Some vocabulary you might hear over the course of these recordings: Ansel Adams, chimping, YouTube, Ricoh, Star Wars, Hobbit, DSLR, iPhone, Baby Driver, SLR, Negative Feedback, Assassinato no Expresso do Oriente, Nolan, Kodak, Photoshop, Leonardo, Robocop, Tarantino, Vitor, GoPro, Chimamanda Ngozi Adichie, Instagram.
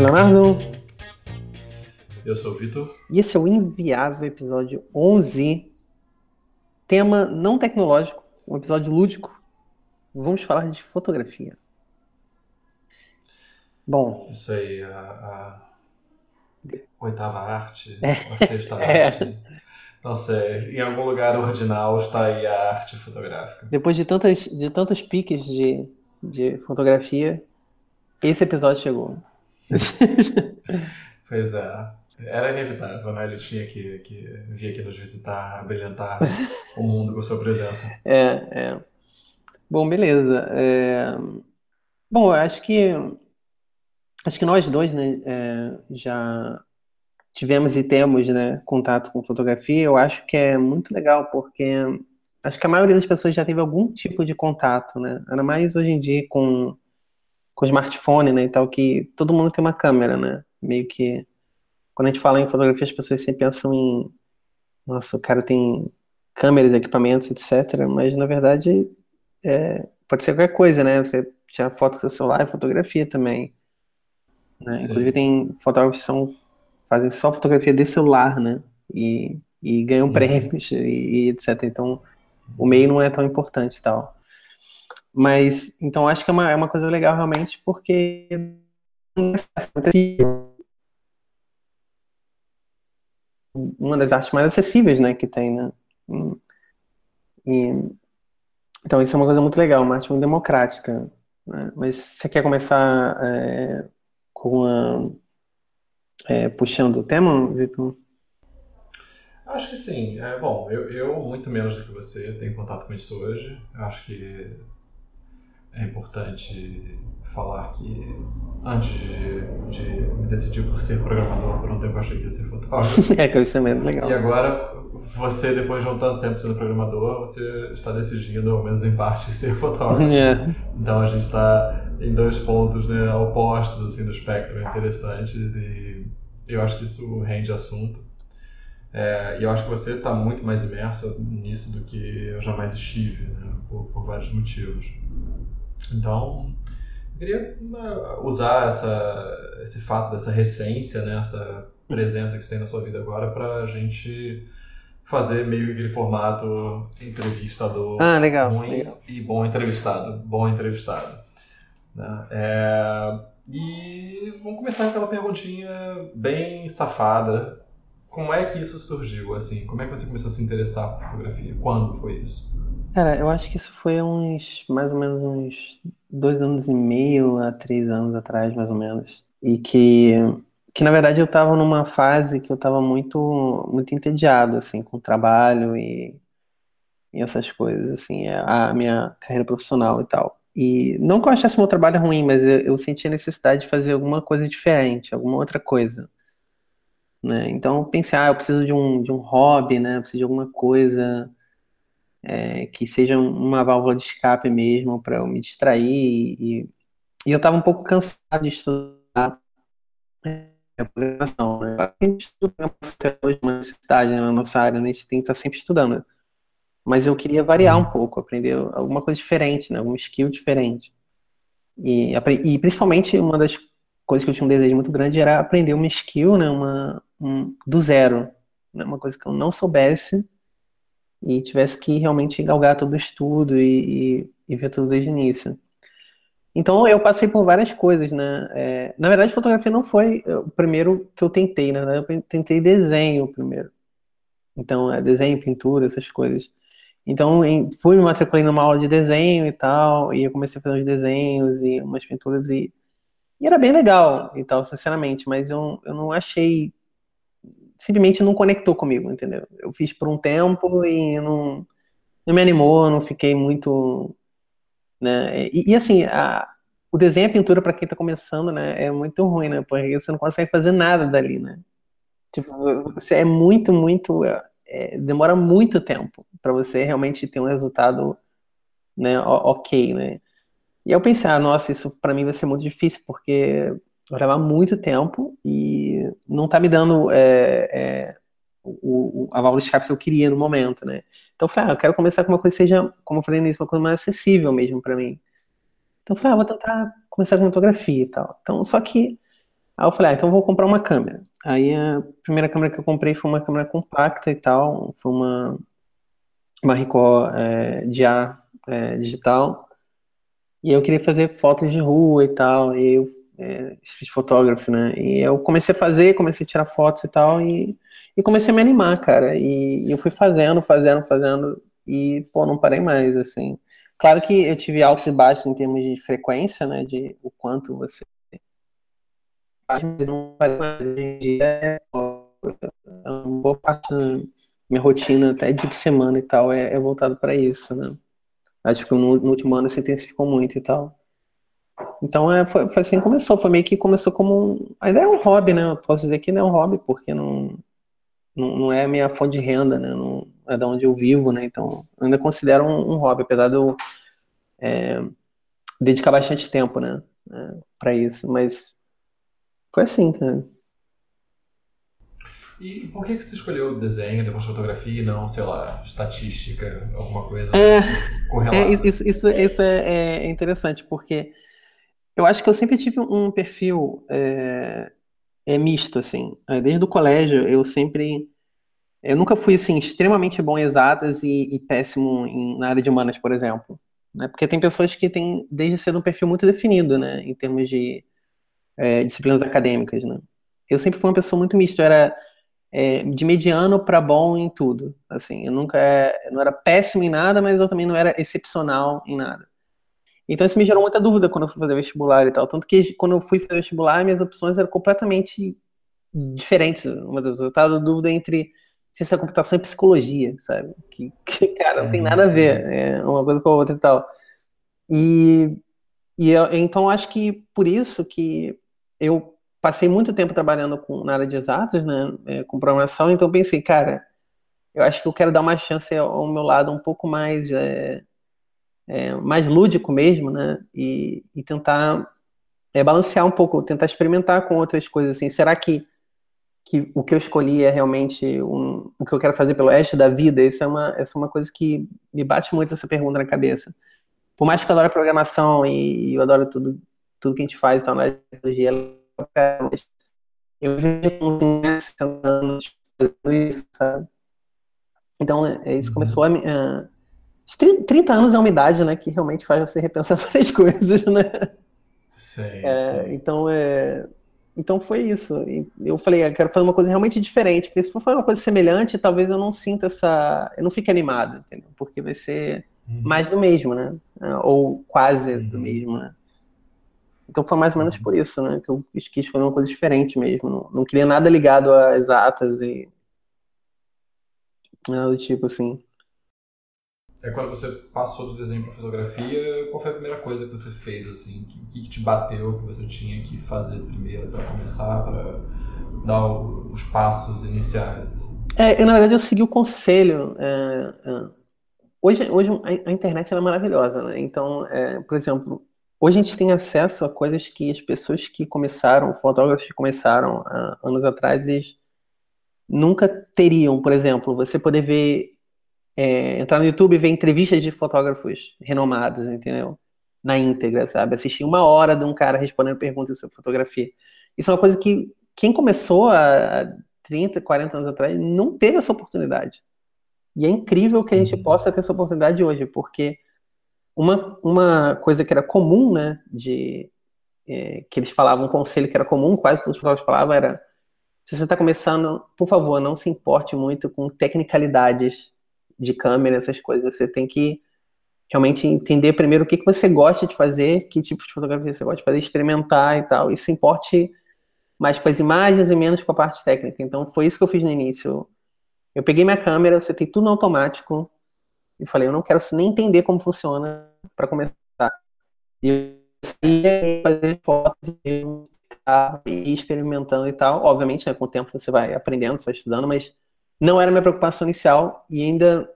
sou o Leonardo. Eu sou o Vitor. E esse é o Inviável, episódio 11. Tema não tecnológico, um episódio lúdico. Vamos falar de fotografia. Bom... Isso aí, a oitava arte, a sexta arte. Não sei, em algum lugar ordinal está aí a arte fotográfica. Depois de tantos piques de fotografia, esse episódio chegou. Pois é, era inevitável, né? Ele tinha que vir aqui nos visitar, brilhantar o mundo com sua presença. Bom, beleza. Bom, eu acho que nós dois, né, já tivemos e temos, né, contato com fotografia. Eu acho que é muito legal, porque acho que a maioria das pessoas já teve algum tipo de contato, né? Ainda mais hoje em dia com smartphone, né, e tal, que todo mundo tem uma câmera, né? Meio que, quando a gente fala em fotografia, as pessoas sempre pensam em, nossa, o cara tem câmeras, equipamentos, etc. Mas, na verdade, pode ser qualquer coisa, né? Você tira foto com seu celular e fotografia também, né? Inclusive, tem fotógrafos que fazem só fotografia de celular, né? E ganham prêmios e etc. Então, o meio não é tão importante e tal. Mas, então, acho que é uma coisa legal, realmente, porque... uma das artes mais acessíveis, né, que tem, né? Então isso é uma coisa muito legal, uma arte muito democrática, né? Mas você quer começar puxando o tema, Vitor? Acho que sim. Bom, eu muito menos do que você tenho contato com isso hoje. Eu acho que é importante falar que antes de me decidir por ser programador, por um tempo eu achei que ia ser fotógrafo. Que isso é muito legal. E agora, você, depois de um tanto tempo sendo programador, você está decidindo, ao menos em parte, ser fotógrafo. Yeah. Então a gente está em dois pontos, né, opostos assim, do espectro, interessantes, e eu acho que isso rende assunto. E eu acho que você está muito mais imerso nisso do que eu jamais estive, né, por vários motivos. Então, eu queria usar esse fato dessa recência, né, essa presença que você tem na sua vida agora, para a gente fazer meio que aquele formato entrevistador, legal. E bom entrevistado. Né? E vamos começar pela perguntinha bem safada. Como é que isso surgiu, assim? Como é que você começou a se interessar por fotografia? Quando foi isso? Cara, eu acho que isso foi mais ou menos uns 2 anos e meio a 3 anos atrás, mais ou menos. E que na verdade eu tava numa fase que eu tava muito, muito entediado, assim, com o trabalho e essas coisas, assim, a minha carreira profissional e tal. E não que eu achasse meu trabalho ruim, mas eu sentia a necessidade de fazer alguma coisa diferente, alguma outra coisa, né? Então eu pensei, eu preciso de um hobby, né? Eu preciso de alguma coisa... que seja uma válvula de escape mesmo, para eu me distrair, e eu estava um pouco cansado de estudar a programação, né? A gente estuda programação até hoje na nossa cidade, na nossa área, né? A gente tem que estar sempre estudando, mas eu queria variar um pouco, aprender alguma coisa diferente, né? Algum skill diferente, e principalmente uma das coisas que eu tinha um desejo muito grande era aprender uma skill, né? Do zero, né? Uma coisa que eu não soubesse e tivesse que realmente galgar todo o estudo e ver tudo desde o início. Então eu passei por várias coisas, né? Na verdade, fotografia não foi o primeiro que eu tentei, né? Eu tentei desenho primeiro. Então, desenho, pintura, essas coisas. Então, fui me matriculei numa aula de desenho e tal, e eu comecei a fazer uns desenhos e umas pinturas, e era bem legal e tal, sinceramente, mas eu não achei... simplesmente não conectou comigo, entendeu? Eu fiz por um tempo e não me animou, não fiquei muito... né? E assim, o desenho e a pintura, para quem tá começando, né, é muito ruim, né? Porque você não consegue fazer nada dali, né? Tipo, você é muito, muito... demora muito tempo para você realmente ter um resultado, né, ok, né? E eu pensei, nossa, isso para mim vai ser muito difícil, porque... vai levar muito tempo e não tá me dando a válvula de escape que eu queria no momento, né? Então eu falei, eu quero começar com uma coisa que seja, como eu falei nisso, uma coisa mais acessível mesmo pra mim. Então eu falei, vou tentar começar com fotografia e tal. Então, só que Aí eu falei, ah, então vou comprar uma câmera. Aí a primeira câmera que eu comprei foi uma câmera compacta e tal, foi uma Ricoh de ar digital. E eu queria fazer fotos de rua e tal, e eu street photography, né? E eu comecei a fazer, comecei a tirar fotos e tal, e comecei a me animar, cara. E eu fui fazendo, e, pô, não parei mais, assim. Claro que eu tive altos e baixos em termos de frequência, né? De o quanto você... Mas não parei mais. Hoje em dia, uma boa parte da minha rotina, até de semana e tal, é voltado para isso, né? Acho que no último ano se intensificou muito e tal. Então foi assim que começou. Foi meio que começou como ainda é um hobby, né? Eu posso dizer que não é um hobby, porque não é a minha fonte de renda, né? Não é da onde eu vivo, né? Então eu ainda considero um hobby, apesar de eu dedicar bastante tempo, né? Pra isso. Mas foi assim, cara. E por que você escolheu desenho, depois fotografia e não, sei lá, estatística, alguma coisa correlada? Isso é interessante, porque eu acho que eu sempre tive um perfil misto, assim. Desde o colégio, eu nunca fui, assim, extremamente bom em exatas e péssimo na área de humanas, por exemplo. Né? Porque tem pessoas que têm, desde cedo, um perfil muito definido, né? Em termos de disciplinas acadêmicas, né? Eu sempre fui uma pessoa muito mista, eu era... de mediano para bom em tudo, assim, eu nunca não era péssimo em nada, mas eu também não era excepcional em nada. Então isso me gerou muita dúvida quando eu fui fazer vestibular e tal, tanto que quando eu fui fazer vestibular minhas opções eram completamente diferentes, eu estava na dúvida entre ciência da computação e psicologia, sabe, que cara, não tem nada a ver, uma coisa com a outra e tal, então acho que por isso que eu passei muito tempo trabalhando na área de exatas, né, com programação, então pensei, cara, eu acho que eu quero dar uma chance ao meu lado um pouco mais lúdico mesmo, né, e tentar balancear um pouco, tentar experimentar com outras coisas, assim, será que o que eu escolhi é realmente o que eu quero fazer pelo resto da vida? Essa é uma coisa que me bate muito essa pergunta na cabeça. Por mais que eu adoro a programação e eu adoro tudo que a gente faz, então, na tecnologia, eu vejo com 60 anos fazendo isso, sabe? Então, isso começou a... 30 anos é uma idade, né? Que realmente faz você repensar várias coisas, né? Sim. Então, foi isso. Eu falei, eu quero fazer uma coisa realmente diferente. Porque se for fazer uma coisa semelhante, talvez eu não sinta essa... Eu não fique animado, entendeu? Porque vai ser mais do mesmo, né? Ou quase do mesmo, né? Então foi mais ou menos por isso, né, que eu quis fazer uma coisa diferente mesmo, não queria nada ligado a exatas e nada do tipo, assim. Quando você passou do desenho para fotografia, qual foi a primeira coisa que você fez, assim, que te bateu, que você tinha que fazer primeiro para começar, para dar os passos iniciais, assim? Na verdade eu segui o conselho, hoje a internet ela é maravilhosa, né, então, por exemplo, hoje a gente tem acesso a coisas que as pessoas que começaram, fotógrafos que começaram há anos atrás, eles nunca teriam. Por exemplo, você poder ver, entrar no YouTube e ver entrevistas de fotógrafos renomados, entendeu? Na íntegra, sabe? Assistir 1 hora de um cara respondendo perguntas sobre fotografia. Isso é uma coisa que quem começou há 30, 40 anos atrás não teve essa oportunidade. E é incrível que a gente possa ter essa oportunidade hoje, porque... Uma coisa que era comum, né, que eles falavam, um conselho que era comum, quase todos os fotógrafos falavam, era: se você está começando, por favor, não se importe muito com tecnicalidades de câmera, essas coisas. Você tem que realmente entender primeiro o que você gosta de fazer, que tipo de fotografia você gosta de fazer, experimentar e tal. E se importe mais com as imagens e menos com a parte técnica. Então, foi isso que eu fiz no início. Eu peguei minha câmera, eu setei tudo no automático, e falei, eu não quero nem entender como funciona para começar. E eu ia fazer fotos e experimentando e tal. Obviamente, né, com o tempo você vai aprendendo, você vai estudando, mas não era minha preocupação inicial. E ainda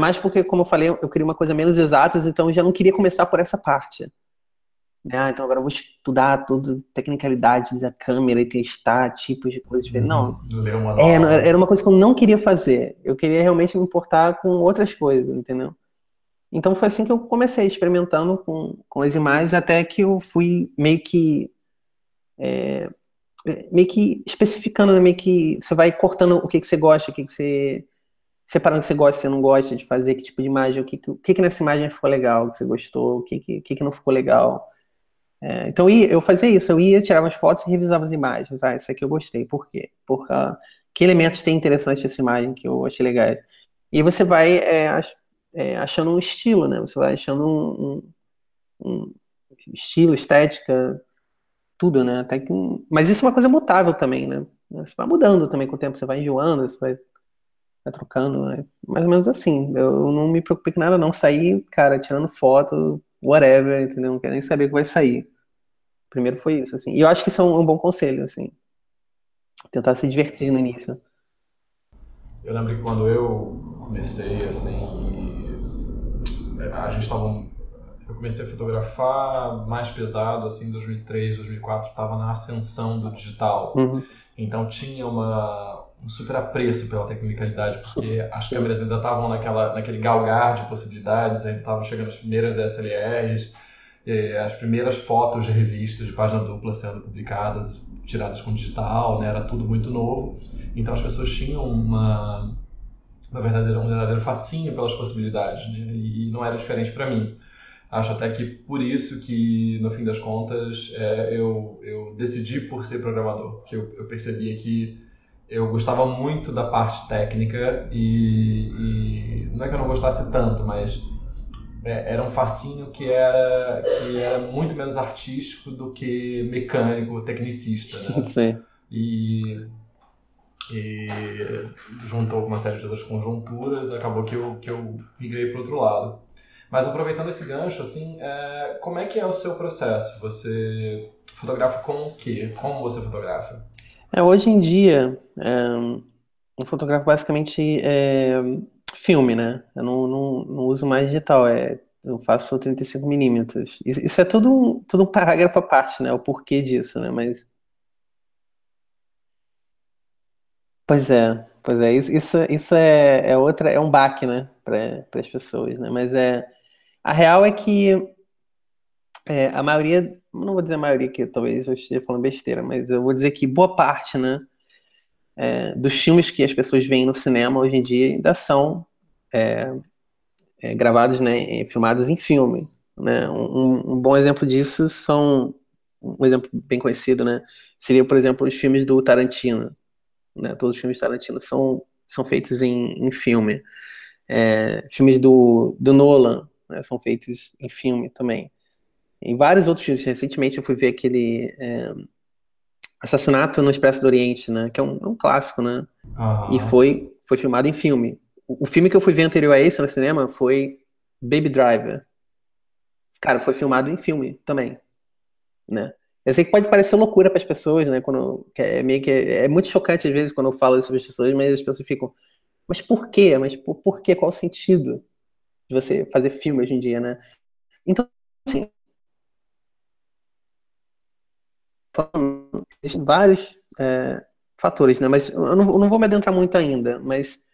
mais porque, como eu falei, eu queria uma coisa menos exata, então eu já não queria começar por essa parte. Então agora eu vou estudar tudo, tecnicalidades da câmera e testar tipos de coisas diferentes. Não, era uma coisa que eu não queria fazer. Eu queria realmente me importar com outras coisas, entendeu? Então foi assim que eu comecei, experimentando com as imagens, até que eu fui meio que meio que especificando, né? Meio que você vai cortando o que você gosta, o que você... separando o que você gosta, o que você não gosta de fazer, que tipo de imagem, o que nessa imagem ficou legal, o que você gostou, o que não ficou legal. É, então eu fazia isso, eu ia, tirava as fotos e revisava as imagens. Ah, isso aqui eu gostei, por quê? Porque que elementos tem interessante essa imagem que eu achei legal. E você vai achando um estilo, né? Você vai achando um estilo, estética, tudo, né? Até que mas isso é uma coisa mutável também, né? Você vai mudando também com o tempo, você vai enjoando, você vai trocando, né? Mais ou menos assim. Eu não me preocupei com nada, não. Saí, cara, tirando foto, whatever, entendeu? Não quero nem saber o que vai sair. Primeiro foi isso, assim. E eu acho que isso é um bom conselho, assim. Tentar se divertir no início. Eu lembro que quando eu comecei, assim, eu comecei a fotografar mais pesado, assim, em 2003, 2004, estava na ascensão do digital. Uhum. Então tinha um super apreço pela tecnicalidade, porque as câmeras ainda estavam naquele galgar de possibilidades, ainda estavam chegando as primeiras DSLRs, as primeiras fotos de revistas de página dupla sendo publicadas, tiradas com digital, né? Era tudo muito novo. Então as pessoas tinham um verdadeiro fascínio pelas possibilidades, né? E não era diferente para mim. Acho até que por isso que, no fim das contas, eu decidi por ser programador, porque eu percebia que eu gostava muito da parte técnica e não é que eu não gostasse tanto, mas era um fascínio que era muito menos artístico do que mecânico, tecnicista, né? Sim. E juntou com uma série de outras conjunturas, acabou que eu migrei para o outro lado. Mas aproveitando esse gancho, assim, como é que é o seu processo? Você fotografa com o quê? Como você fotografa? Hoje em dia, eu fotografo basicamente filme, né? Eu não uso mais digital, eu faço 35mm. Isso é tudo um parágrafo à parte, né? O porquê disso, né? Mas... Pois é, isso é um baque, né? Para as pessoas, né? Mas a real é que a maioria, não vou dizer a maioria, que talvez eu esteja falando besteira, mas eu vou dizer que boa parte, né, dos filmes que as pessoas veem no cinema hoje em dia ainda são gravados, né, filmados em filme, né? Um bom exemplo disso um exemplo bem conhecido, né, seria, por exemplo, os filmes do Tarantino, né? Todos os filmes do Tarantino são feitos em filme. Filmes do Nolan, né, são feitos em filme também. Em vários outros filmes. Recentemente eu fui ver aquele Assassinato no Expresso do Oriente, né, que é um clássico, né? E foi filmado em filme. O filme que eu fui ver anterior a esse no cinema foi Baby Driver. Cara, foi filmado em filme também, né? Eu sei que pode parecer loucura para as pessoas, né? É muito chocante às vezes quando eu falo isso para as pessoas, mas as pessoas ficam... Mas por quê? Mas por quê? Qual o sentido de você fazer filme hoje em dia, né? Então, assim... Existem vários fatores, né? Mas eu não vou me adentrar muito ainda, mas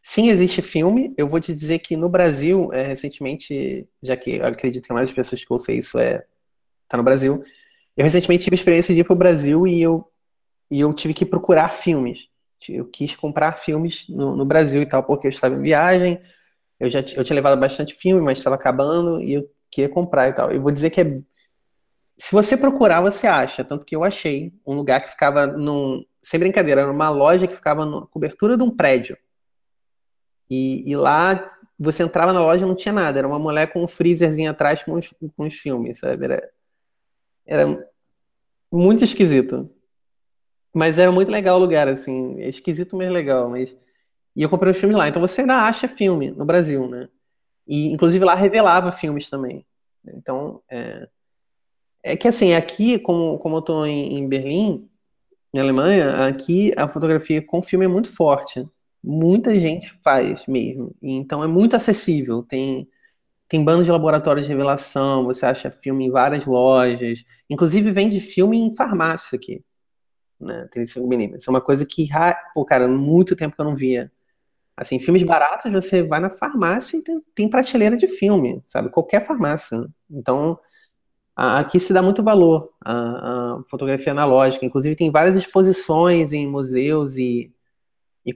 sim, existe filme. Eu vou te dizer que no Brasil, recentemente, já que eu acredito que a maioria das pessoas que eu sei isso tá no Brasil, eu recentemente tive a experiência de ir pro Brasil e eu tive que procurar filmes. Eu quis comprar filmes no Brasil e tal, porque eu estava em viagem, eu tinha levado bastante filme, mas estava acabando, e eu queria comprar e tal. Eu vou dizer que se você procurar, você acha. Tanto que eu achei um lugar que ficava sem brincadeira, era uma loja que ficava na cobertura de um prédio. E lá, você entrava na loja e não tinha nada. Era uma mulher com um freezerzinho atrás com os filmes, sabe? Era muito esquisito. Mas era muito legal o lugar, assim. É esquisito, mas legal. E eu comprei os filmes lá. Então você ainda acha filme no Brasil, né? E, inclusive, lá revelava filmes também. Então, é que, assim, aqui, como eu tô em Berlim, na Alemanha, aqui a fotografia com filme é muito forte. Muita gente faz mesmo. Então é muito acessível. Tem bandos de laboratórios de revelação, você acha filme em várias lojas. Inclusive, vende filme em farmácia aqui. Né, 35mm. Isso é uma coisa que, pô, cara, muito tempo que eu não via. Assim, filmes baratos, você vai na farmácia e tem prateleira de filme, sabe? Qualquer farmácia. Então, aqui se dá muito valor à fotografia analógica. Inclusive, tem várias exposições em museus e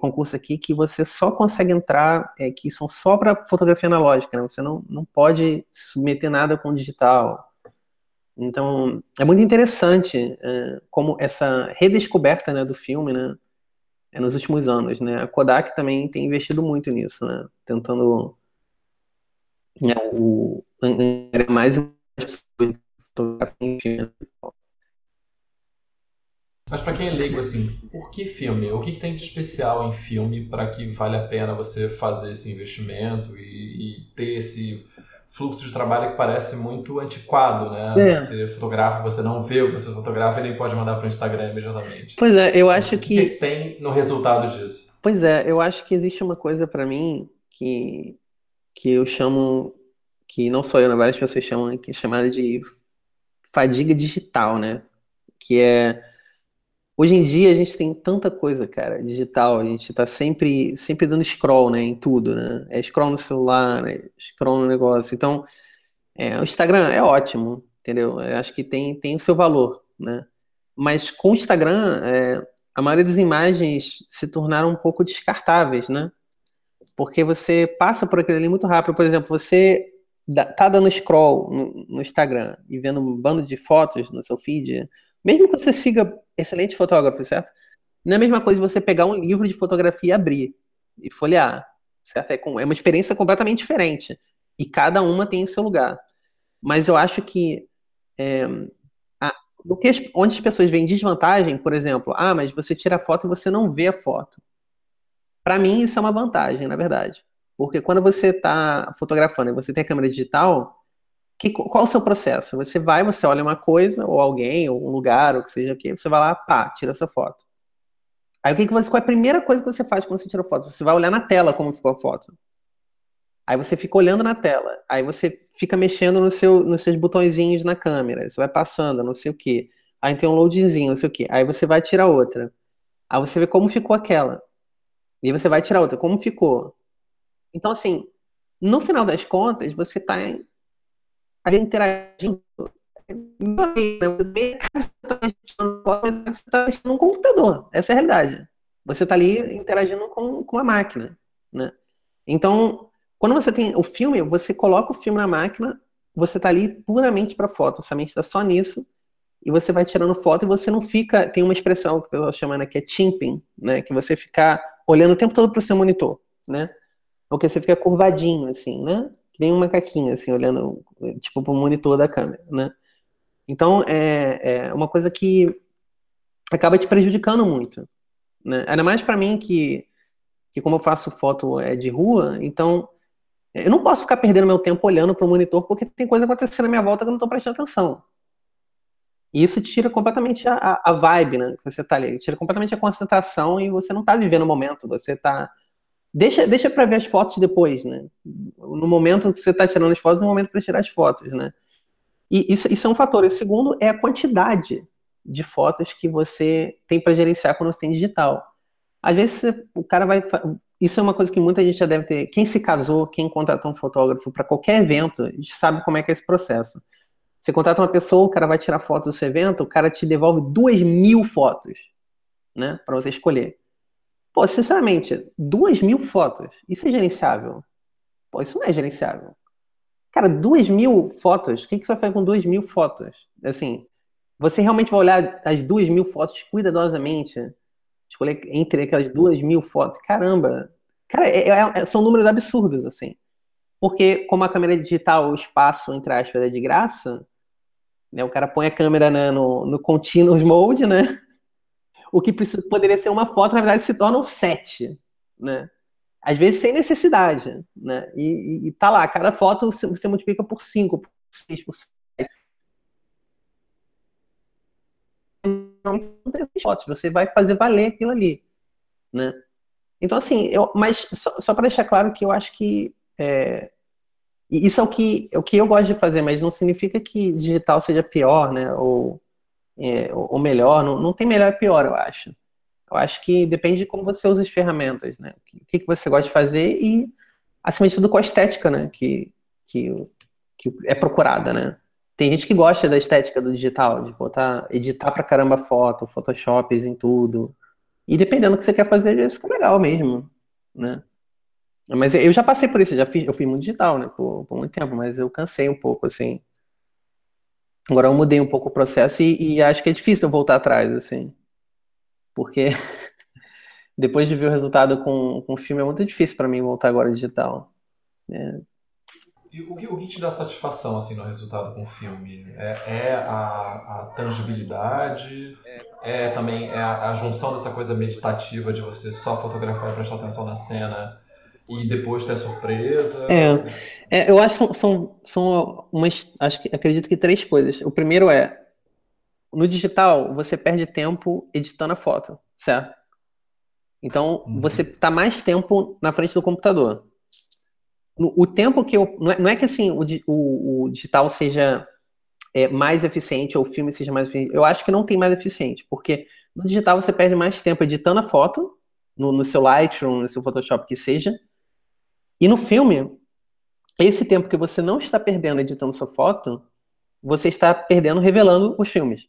concursos aqui que você só consegue entrar, que são só para fotografia analógica, né? Você não pode se submeter nada com o digital. Então, é muito interessante como essa redescoberta, né, do filme, né, nos últimos anos, né? A Kodak também tem investido muito nisso, né? Tentando mais e mais fotografia. Mas para quem é leigo, assim, por que filme? O que tem de especial em filme para que vale a pena você fazer esse investimento e ter esse fluxo de trabalho que parece muito antiquado, né? É. Você fotografa, você não vê o que você fotografa e nem pode mandar para o Instagram imediatamente. Pois é, eu acho que... O que tem no resultado disso? Pois é, eu acho que existe uma coisa para mim que eu chamo, que não sou eu, né? Várias pessoas chamam, que é chamada de fadiga digital, né? Que é... Hoje em dia a gente tem tanta coisa, cara, digital, a gente tá sempre dando scroll, né, em tudo, né, scroll no celular, né, scroll no negócio, então, o Instagram é ótimo, entendeu, eu acho que tem o seu valor, né, mas com o Instagram, a maioria das imagens se tornaram um pouco descartáveis, né, porque você passa por aquilo ali muito rápido. Por exemplo, você tá dando scroll no Instagram e vendo um bando de fotos no seu feed, mesmo que você siga excelente fotógrafo, certo? Não é a mesma coisa você pegar um livro de fotografia e abrir, e folhear, certo? É uma experiência completamente diferente. E cada uma tem o seu lugar. Mas eu acho que... onde as pessoas veem desvantagem, por exemplo, mas você tira a foto e você não vê a foto. Para mim, isso é uma vantagem, na verdade. Porque quando você está fotografando e você tem a câmera digital... Qual o seu processo? Você olha uma coisa, ou alguém, ou um lugar, ou que seja o que, você vai lá, pá, tira essa foto. Aí qual é a primeira coisa que você faz quando você tira a foto? Você vai olhar na tela como ficou a foto. Aí você fica olhando na tela, aí você fica mexendo nos seus botõezinhos na câmera, você vai passando, não sei o que. Aí tem um loadzinho, não sei o que. Aí você vai tirar outra. Aí você vê como ficou aquela. E você vai tirar outra, como ficou. Então, assim, no final das contas, você tá interagindo, você está assistindo um computador. Essa é a realidade. Você está ali interagindo com a máquina, né? Então, quando você tem o filme, você coloca o filme na máquina, você está ali puramente para foto, sua mente está só nisso, e você vai tirando foto e você não fica... Tem uma expressão que o pessoal chama, né, que é chimping, né, que você ficar olhando o tempo todo para o seu monitor, né? Porque você fica curvadinho, assim, né? Que nem um macaquinho, assim, olhando, tipo, pro monitor da câmera, né? Então, é uma coisa que acaba te prejudicando muito, né? Ainda mais pra mim que como eu faço foto de rua, então, eu não posso ficar perdendo meu tempo olhando pro monitor porque tem coisa acontecendo na minha volta que eu não tô prestando atenção. E isso tira completamente a vibe, né? Que você tá ali, tira completamente a concentração e você não tá vivendo o momento, você tá... Deixa para ver as fotos depois, né? No momento que você está tirando as fotos, no momento para tirar as fotos, né? E isso é um fator. O segundo é a quantidade de fotos que você tem para gerenciar quando você tem digital. Às vezes o cara vai... Isso é uma coisa que muita gente já deve ter... Quem se casou, quem contratou um fotógrafo para qualquer evento, sabe como é que é esse processo. Você contrata uma pessoa, o cara vai tirar fotos do seu evento, o cara te devolve 2.000 fotos, né? Para você escolher. Pô, sinceramente, 2.000 fotos, isso é gerenciável? Pô, isso não é gerenciável. Cara, 2.000 fotos, o que você vai fazer com 2.000 fotos? Assim, você realmente vai olhar as 2.000 fotos cuidadosamente? Escolher entre aquelas 2.000 fotos? Caramba! Cara, são números absurdos, assim. Porque, como a câmera digital, o espaço, entre aspas, é de graça, né, o cara põe a câmera no continuous mode, né? O que poderia ser uma foto, na verdade, se tornam 7, né? Às vezes sem necessidade, né? E tá lá, cada foto você multiplica por 5, por 6, por 7. Não são 3 fotos, você vai fazer valer aquilo ali, né? Então, assim, mas só para deixar claro que eu acho que... Isso é o que eu gosto de fazer, mas não significa que digital seja pior, né? Ou melhor, não tem melhor e pior, eu acho. Eu acho que depende de como você usa as ferramentas, né? O que você gosta de fazer e, acima de tudo, com a estética, né? Que é procurada, né? Tem gente que gosta da estética do digital, de botar, editar pra caramba foto, Photoshop em tudo. E dependendo do que você quer fazer, às vezes fica legal mesmo, né? Mas eu já passei por isso, eu fiz muito digital, né, por muito tempo, mas eu cansei um pouco, assim. Agora eu mudei um pouco o processo e acho que é difícil eu voltar atrás, assim. Porque depois de ver o resultado com o filme, é muito difícil pra mim voltar agora digital, né? E o que te dá satisfação, assim, no resultado com o filme? É a tangibilidade? É também a junção dessa coisa meditativa de você só fotografar e prestar atenção na cena e depois ter a surpresa? Eu acho que são umas... Acredito que três coisas. O primeiro é... No digital, você perde tempo editando a foto, certo? Então, você tá mais tempo na frente do computador. O tempo que eu... Não é que, assim, o digital seja mais eficiente ou o filme seja mais eficiente. Eu acho que não tem mais eficiente, porque no digital você perde mais tempo editando a foto, no seu Lightroom, no seu Photoshop, que seja. E no filme, esse tempo que você não está perdendo editando sua foto, você está perdendo revelando os filmes.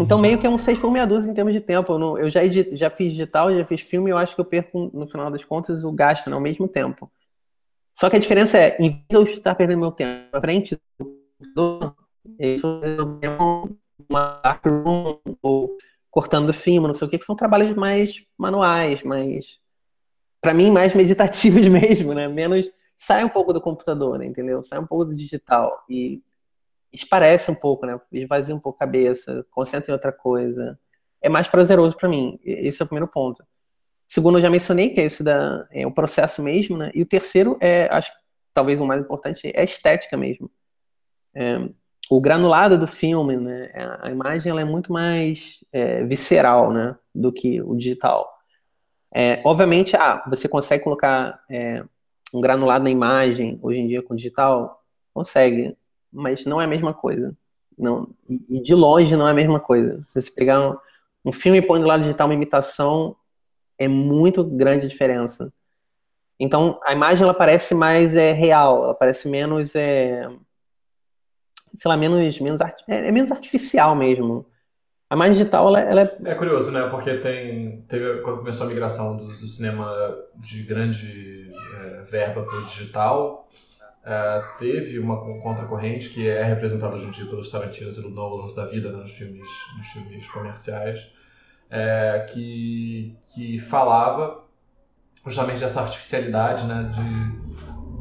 Então, meio que é um 6 por meia dúzia em termos de tempo. Eu já fiz digital, já fiz filme, eu acho que eu perco, no final das contas, o gasto, né, ao mesmo tempo. Só que a diferença é, em vez de eu estar perdendo meu tempo na frente do computador, eu estou fazendo uma darkroom, ou cortando filme, não sei o que são trabalhos mais manuais, mais, para mim, mais meditativos mesmo, né? Menos, sai um pouco do computador, né, entendeu? Sai um pouco do digital e esparece um pouco, né? Esvazia um pouco a cabeça, concentra em outra coisa. É mais prazeroso pra mim. Esse é o primeiro ponto. Segundo, eu já mencionei, que é esse o processo mesmo, né? E o terceiro é, acho que talvez o mais importante, é a estética mesmo. O granulado do filme, né? A imagem, ela é muito mais visceral, né? Do que o digital. Obviamente, você consegue colocar um granulado na imagem, hoje em dia, com o digital? Consegue. Mas não é a mesma coisa. Não, e de longe não é a mesma coisa. Se você pegar um filme e pôr do lado digital uma imitação, é muito grande a diferença. Então, a imagem, ela parece mais real, ela parece menos, sei lá, menos artificial mesmo. A imagem digital, ela é... É curioso, né? Porque teve, quando começou a migração do cinema de grande verba para o digital... Teve uma contracorrente que é representada hoje em dia pelos Tarantinos e do Nolan da vida, né, nos filmes comerciais, que falava justamente dessa artificialidade, né,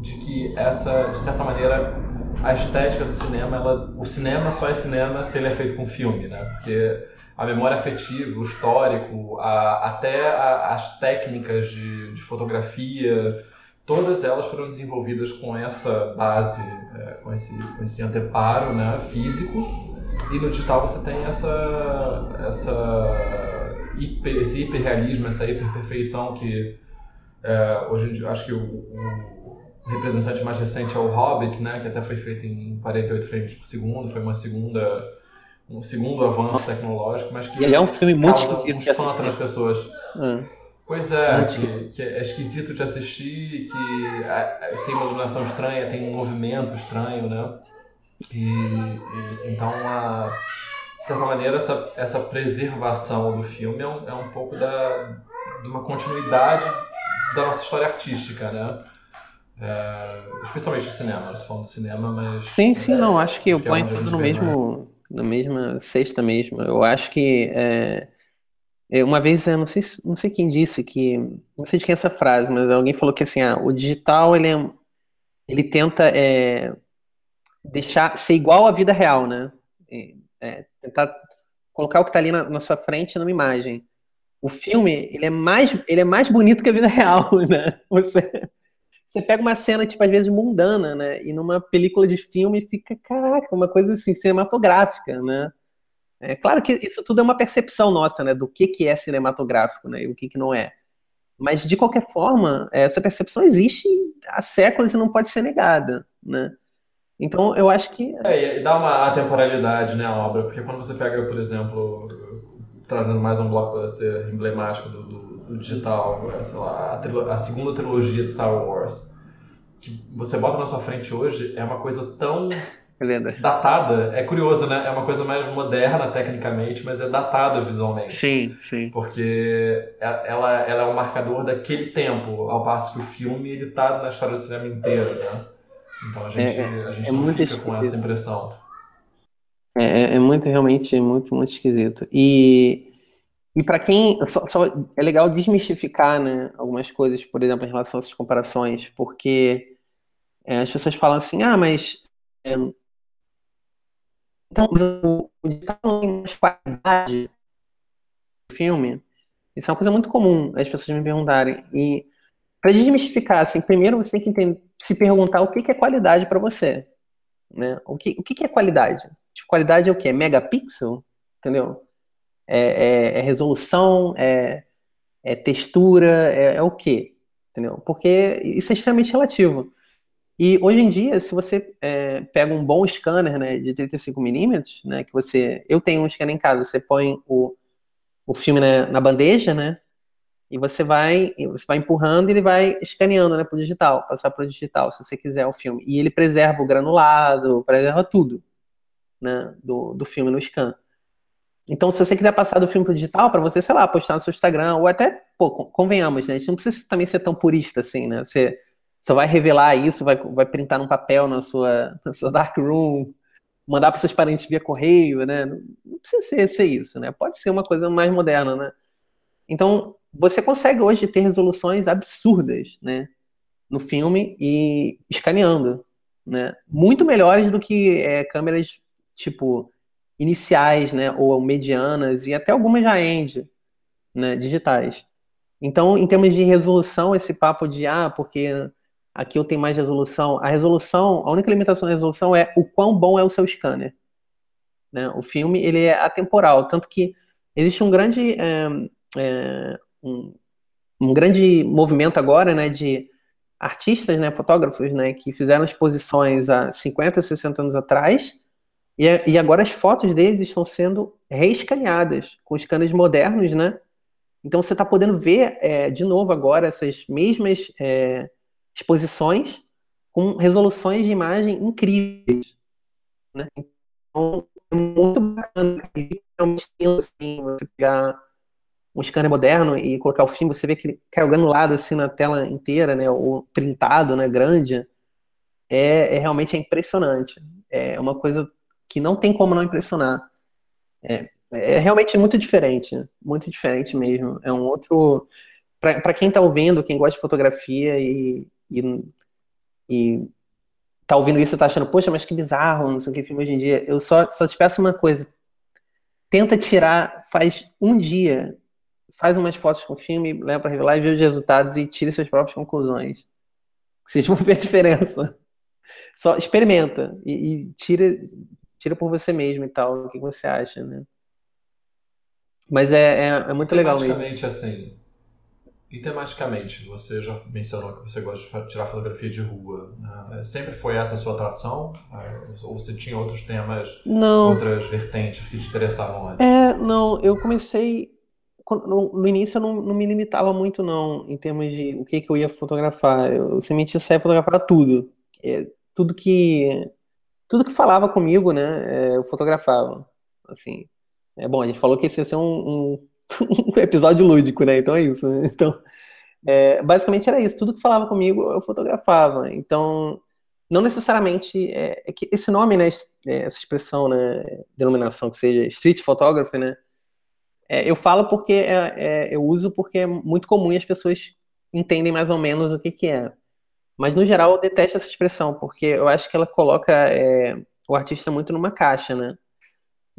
de que essa, de certa maneira, a estética do cinema, o cinema só é cinema se ele é feito com filme, né, porque a memória afetiva, o histórico, até as técnicas de fotografia, todas elas foram desenvolvidas com essa base, com esse anteparo, né, físico, e no digital você tem esse hiperrealismo, essa hiperperfeição que hoje em dia, acho que o representante mais recente é o Hobbit, né, que até foi feito em 48 frames por segundo, foi um segundo avanço tecnológico, mas que ele é um filme muito espanta nas pessoas. Pois é, que é esquisito de assistir, que tem uma iluminação estranha, tem um movimento estranho, né? E então, de certa maneira, essa preservação do filme é um pouco de uma continuidade da nossa história artística, né? Especialmente o cinema, estou falando do cinema, mas... Sim, não, acho que eu ponho tudo na mesma cesta mesmo. Eu acho que... Uma vez, eu não sei quem disse que... Não sei de quem é essa frase, mas alguém falou que, assim, o digital, ele tenta ser igual à vida real, né? Tentar colocar o que está ali na sua frente numa imagem. O filme, ele é mais bonito que a vida real, né? Você pega uma cena, tipo, às vezes mundana, né? E numa película de filme fica, caraca, uma coisa, assim, cinematográfica, né? É claro que isso tudo é uma percepção nossa, né, do que é cinematográfico, né, e o que não é. Mas, de qualquer forma, essa percepção existe há séculos e não pode ser negada, né. Então, eu acho que... E dá uma atemporalidade, né, a obra, porque quando você pega, por exemplo, trazendo mais um blockbuster emblemático do digital, sei lá, a segunda trilogia de Star Wars, que você bota na sua frente hoje, é uma coisa tão... Lenda. Datada, é curioso, né? É uma coisa mais moderna tecnicamente, mas é datada visualmente. Sim, sim. Porque ela é um marcador daquele tempo, ao passo que o filme ele tá na história do cinema inteiro, né? Então a gente não fica esquisito com essa impressão. É muito, realmente, muito esquisito. E pra quem... Só é legal desmistificar, né, algumas coisas, por exemplo, em relação a essas comparações, porque as pessoas falam assim, mas... Então, o ditado tem mais qualidade do filme. Isso é uma coisa muito comum as pessoas me perguntarem. E para desmistificar, assim, primeiro você tem que se perguntar o que é qualidade para você, né? O que é qualidade? Tipo, qualidade é o quê? É megapixel? Entendeu? É resolução? É textura? É o quê? Entendeu? Porque isso é extremamente relativo. E hoje em dia, se você pega um bom scanner, né, de 35mm, né, que você... Eu tenho um scanner em casa, você põe o filme na bandeja, né, e você vai empurrando e ele vai escaneando, né, pro digital, passar pro digital, se você quiser o filme. E ele preserva o granulado, preserva tudo, né, do filme no scan. Então, se você quiser passar do filme pro digital, para você, sei lá, postar no seu Instagram, ou até, convenhamos, né, a gente não precisa também ser tão purista assim, né, você... Só vai revelar isso, vai printar num papel na sua dark room, mandar para seus parentes via correio, né? Não precisa ser isso, né? Pode ser uma coisa mais moderna, né? Então, você consegue hoje ter resoluções absurdas, né, no filme e escaneando, né? Muito melhores do que câmeras, tipo, iniciais, né? Ou medianas e até algumas já end, né? Digitais. Então, em termos de resolução, esse papo de, porque... Aqui eu tenho mais resolução. A única limitação da resolução é o quão bom é o seu scanner, né? O filme, ele é atemporal. Tanto que existe um grande movimento agora, né, de artistas, né, fotógrafos, né, que fizeram exposições há 50, 60 anos atrás e agora as fotos deles estão sendo reescaneadas com scanners modernos, né? Então você está podendo ver de novo agora essas mesmas... exposições com resoluções de imagem incríveis, né? Então, é muito bacana. Assim, você pegar um scanner moderno e colocar o filme, você vê que ele cai granulado assim na tela inteira, né? Ou printado, né? Grande. É realmente impressionante. É uma coisa que não tem como não impressionar. É realmente muito diferente mesmo. É um outro... Para quem está ouvindo, quem gosta de fotografia e tá ouvindo isso e tá achando, poxa, mas que bizarro, não sei o que filme hoje em dia. Eu só te peço uma coisa. Tenta tirar, faz um dia, faz umas fotos com o filme, leva para revelar e vê os resultados e tira suas próprias conclusões. Vocês vão ver a diferença. Só experimenta e tira por você mesmo e tal, o que você acha, né? Mas é muito legal mesmo. Praticamente assim... E tematicamente, você já mencionou que você gosta de tirar fotografia de rua, né? Sempre foi essa a sua atração? Ou você tinha outros temas, outras vertentes que te interessavam antes? Não, eu comecei... No início eu não me limitava muito, não, em termos de o que eu ia fotografar. Eu simplesmente saía fotografar tudo. Tudo que falava comigo, né, eu fotografava. Assim, bom, a gente falou que isso ia ser um episódio lúdico, né? Então é isso, né? Então, basicamente era isso. Tudo que falava comigo, eu fotografava. Então, não necessariamente... que esse nome, né? Essa expressão, né? Denominação que seja street photography, né? Eu falo porque... eu uso porque é muito comum e as pessoas entendem mais ou menos o que é. Mas, no geral, eu detesto essa expressão porque eu acho que ela coloca o artista muito numa caixa, né?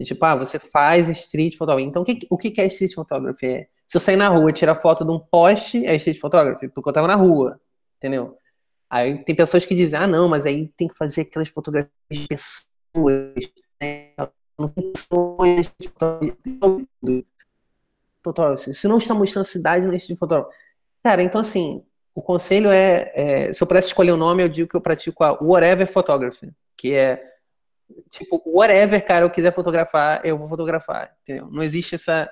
Tipo, você faz street photography. Então, o que é street photography? Se eu sair na rua e tirar foto de um poste, é street photography, porque eu tava na rua, entendeu? Aí tem pessoas que dizem, não, mas aí tem que fazer aquelas fotografias de pessoas, né? Não tem pessoas. Se não está mostrando a cidade, não é street photography. Cara, então assim, o conselho se eu pudesse escolher o nome, eu digo que eu pratico a whatever photography, que é tipo, whatever, cara, eu quiser fotografar, eu vou fotografar, entendeu? Não existe essa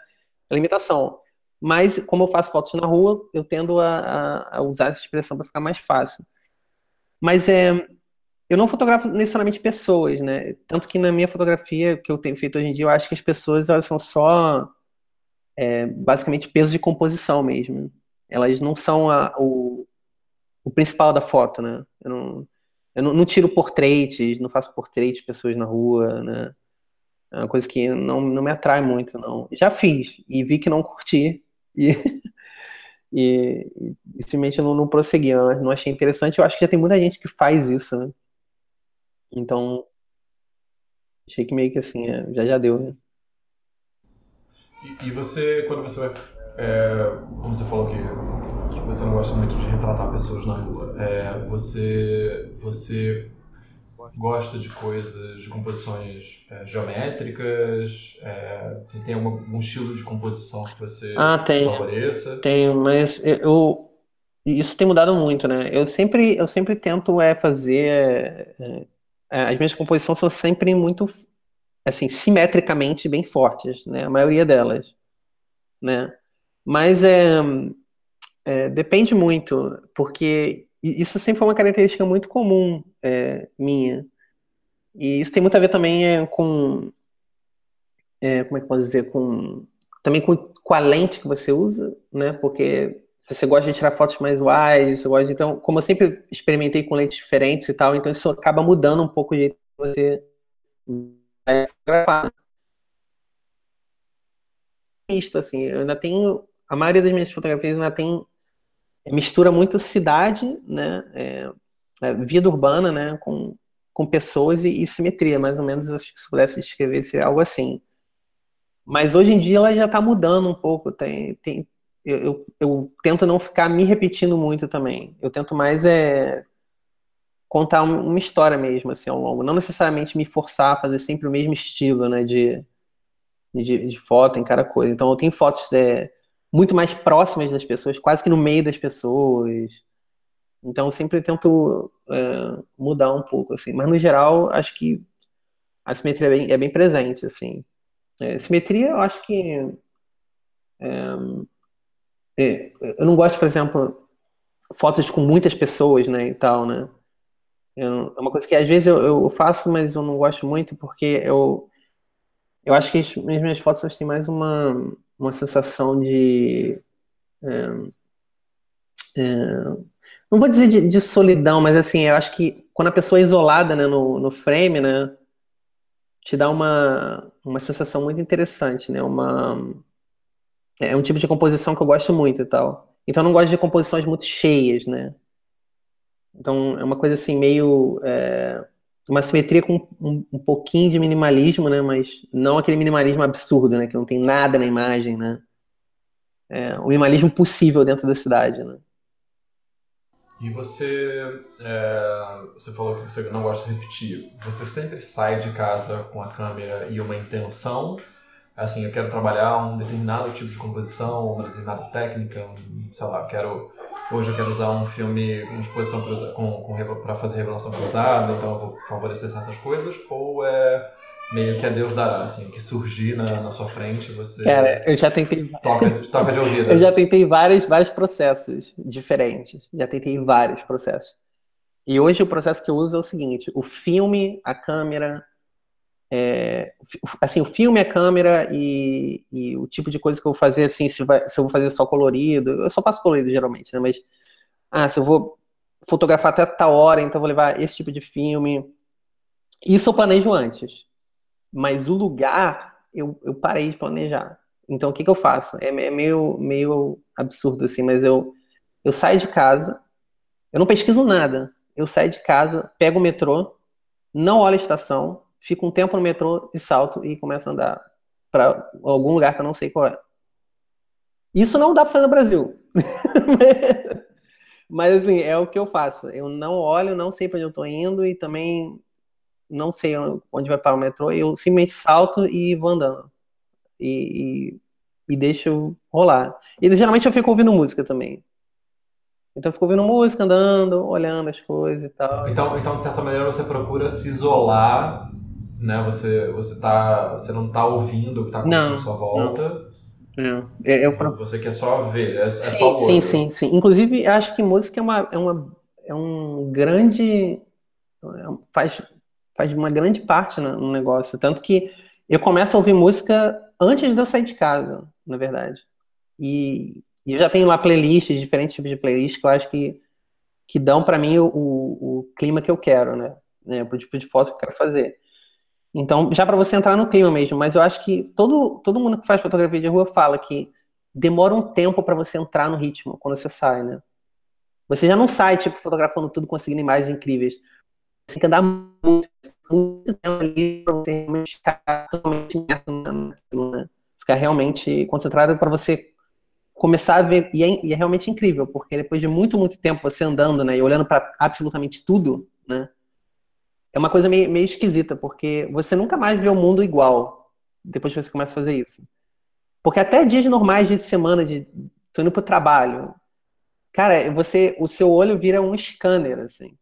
limitação. Mas, como eu faço fotos na rua, eu tendo a usar essa expressão para ficar mais fácil. Mas Eu não fotografo necessariamente pessoas, né? Tanto que na minha fotografia que eu tenho feito hoje em dia, eu acho que as pessoas, elas são só basicamente peso de composição mesmo. Elas não são o principal da foto, né? Eu não tiro portraits, não faço portraits de pessoas na rua, né? É uma coisa que não me atrai muito, não. Já fiz, e vi que não curti, e simplesmente eu não prossegui, não achei interessante. Eu acho que já tem muita gente que faz isso, né? Então, achei que meio que assim, já deu, né? E você, quando você vai... como você falou que você não gosta muito de retratar pessoas na rua, você gosta de coisas, de composições geométricas? Você tem algum estilo de composição que você favoreça? Tenho, mas isso tem mudado muito, né? Eu sempre tento fazer... as minhas composições são sempre muito, assim, simetricamente bem fortes, né? A maioria delas, né? Mas depende muito, porque isso sempre foi uma característica muito comum minha. E isso tem muito a ver também com... como é que eu posso dizer? Também com a lente que você usa, né? Porque se você gosta de tirar fotos mais wide, então, como eu sempre experimentei com lentes diferentes e tal, então isso acaba mudando um pouco o jeito que você vai fotografar. Misto, assim, eu ainda tenho... A maioria das minhas fotografias ainda tem... mistura muito cidade, né? Vida urbana, né? Com pessoas e simetria, mais ou menos, acho que se pudesse descrever, seria algo assim. Mas hoje em dia ela já está mudando um pouco, Eu tento não ficar me repetindo muito também. Eu tento mais contar uma história mesmo, assim, ao longo. Não necessariamente me forçar a fazer sempre o mesmo estilo, né, de foto em cada coisa. Então eu tenho fotos muito mais próximas das pessoas, quase que no meio das pessoas. Então eu sempre tento mudar um pouco, assim. Mas no geral, acho que a simetria é bem presente, assim. Simetria, eu acho que... eu não gosto, por exemplo, fotos com muitas pessoas, né, e tal, né? É uma coisa que às vezes eu faço, mas eu não gosto muito, porque eu acho que as minhas fotos, elas têm mais uma sensação de... não vou dizer de solidão, mas assim, eu acho que quando a pessoa é isolada, né, no frame, né, te dá uma sensação muito interessante, né, é um tipo de composição que eu gosto muito e tal. Então eu não gosto de composições muito cheias, né? Então é uma coisa assim, meio... uma simetria com um pouquinho de minimalismo, né? Mas não aquele minimalismo absurdo, né? Que não tem nada na imagem, né? O minimalismo possível dentro da cidade, né? E você falou que você não gosta de repetir. Você sempre sai de casa com a câmera e uma intenção... Assim, eu quero trabalhar um determinado tipo de composição, uma determinada técnica, sei lá, hoje eu quero usar um filme, uma exposição para fazer revelação cruzada, então eu vou favorecer certas coisas, ou é meio que a Deus dará, assim, que surgir na sua frente, você... Cara, eu já tentei... Toca de ouvido. Eu já tentei vários processos diferentes, E hoje o processo que eu uso é o seguinte: o filme, a câmera... assim, o filme, a câmera e o tipo de coisa que eu vou fazer, assim, se eu vou fazer só colorido, eu só faço colorido geralmente, né, mas se eu vou fotografar até tal hora, então eu vou levar esse tipo de filme. Isso eu planejo antes, mas o lugar eu parei de planejar. Então o que eu faço? É meio absurdo, assim, mas eu saio de casa, eu não pesquiso nada, eu saio de casa, pego o metrô, não olho a estação, fico um tempo no metrô e salto e começo a andar para algum lugar que eu não sei qual é. Isso não dá para fazer no Brasil. Mas, assim, é o que eu faço. Eu não olho, não sei para onde eu estou indo e também não sei onde vai parar o metrô. Eu simplesmente salto e vou andando. E deixo rolar. E geralmente eu fico ouvindo música também. Então eu fico ouvindo música, andando, olhando as coisas e tal. Então de certa maneira, você procura se isolar... Né? Você não está ouvindo o que está acontecendo à sua volta. Não. Você quer só ver, sim, só ouvir. Sim. Inclusive, acho que música é um grande Faz uma grande parte no negócio. Tanto que eu começo a ouvir música antes de eu sair de casa, na verdade. E eu já tenho lá playlists, diferentes tipos de playlists que eu acho que dão pra mim o clima que eu quero, né? Pro tipo de foto que eu quero fazer. Então, já pra você entrar no clima mesmo, mas eu acho que todo mundo que faz fotografia de rua fala que demora um tempo pra você entrar no ritmo quando você sai, né? Você já não sai, tipo, fotografando tudo, conseguindo imagens incríveis. Você tem que andar muito tempo ali pra você realmente ficar totalmente imerso, né? Ficar realmente concentrado pra você começar a ver, e é realmente incrível, porque depois de muito tempo você andando, né, e olhando para absolutamente tudo, né, é uma coisa meio esquisita, porque você nunca mais vê o mundo igual depois que você começa a fazer isso. Porque até dias normais, dias de semana, tô indo pro trabalho, cara, o seu olho vira um scanner, assim,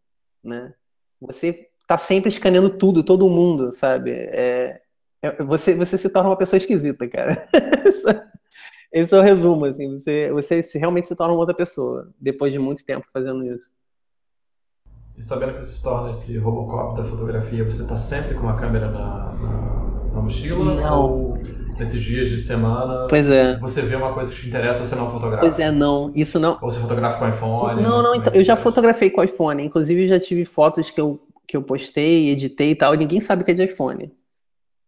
né, você tá sempre escaneando tudo, todo mundo, sabe, você se torna uma pessoa esquisita, cara. Esse é o resumo, assim, você realmente se torna uma outra pessoa, depois de muito tempo fazendo isso. E sabendo que você se torna esse Robocop da fotografia, você tá sempre com uma câmera na mochila? Não. Ou nesses dias de semana, pois é, você vê uma coisa que te interessa, você não fotografa? Pois é, não, isso não. Ou você fotografa com iPhone? Não, então, eu já fotografei com iPhone, inclusive eu já tive fotos que eu postei, editei e tal, e ninguém sabe que é de iPhone.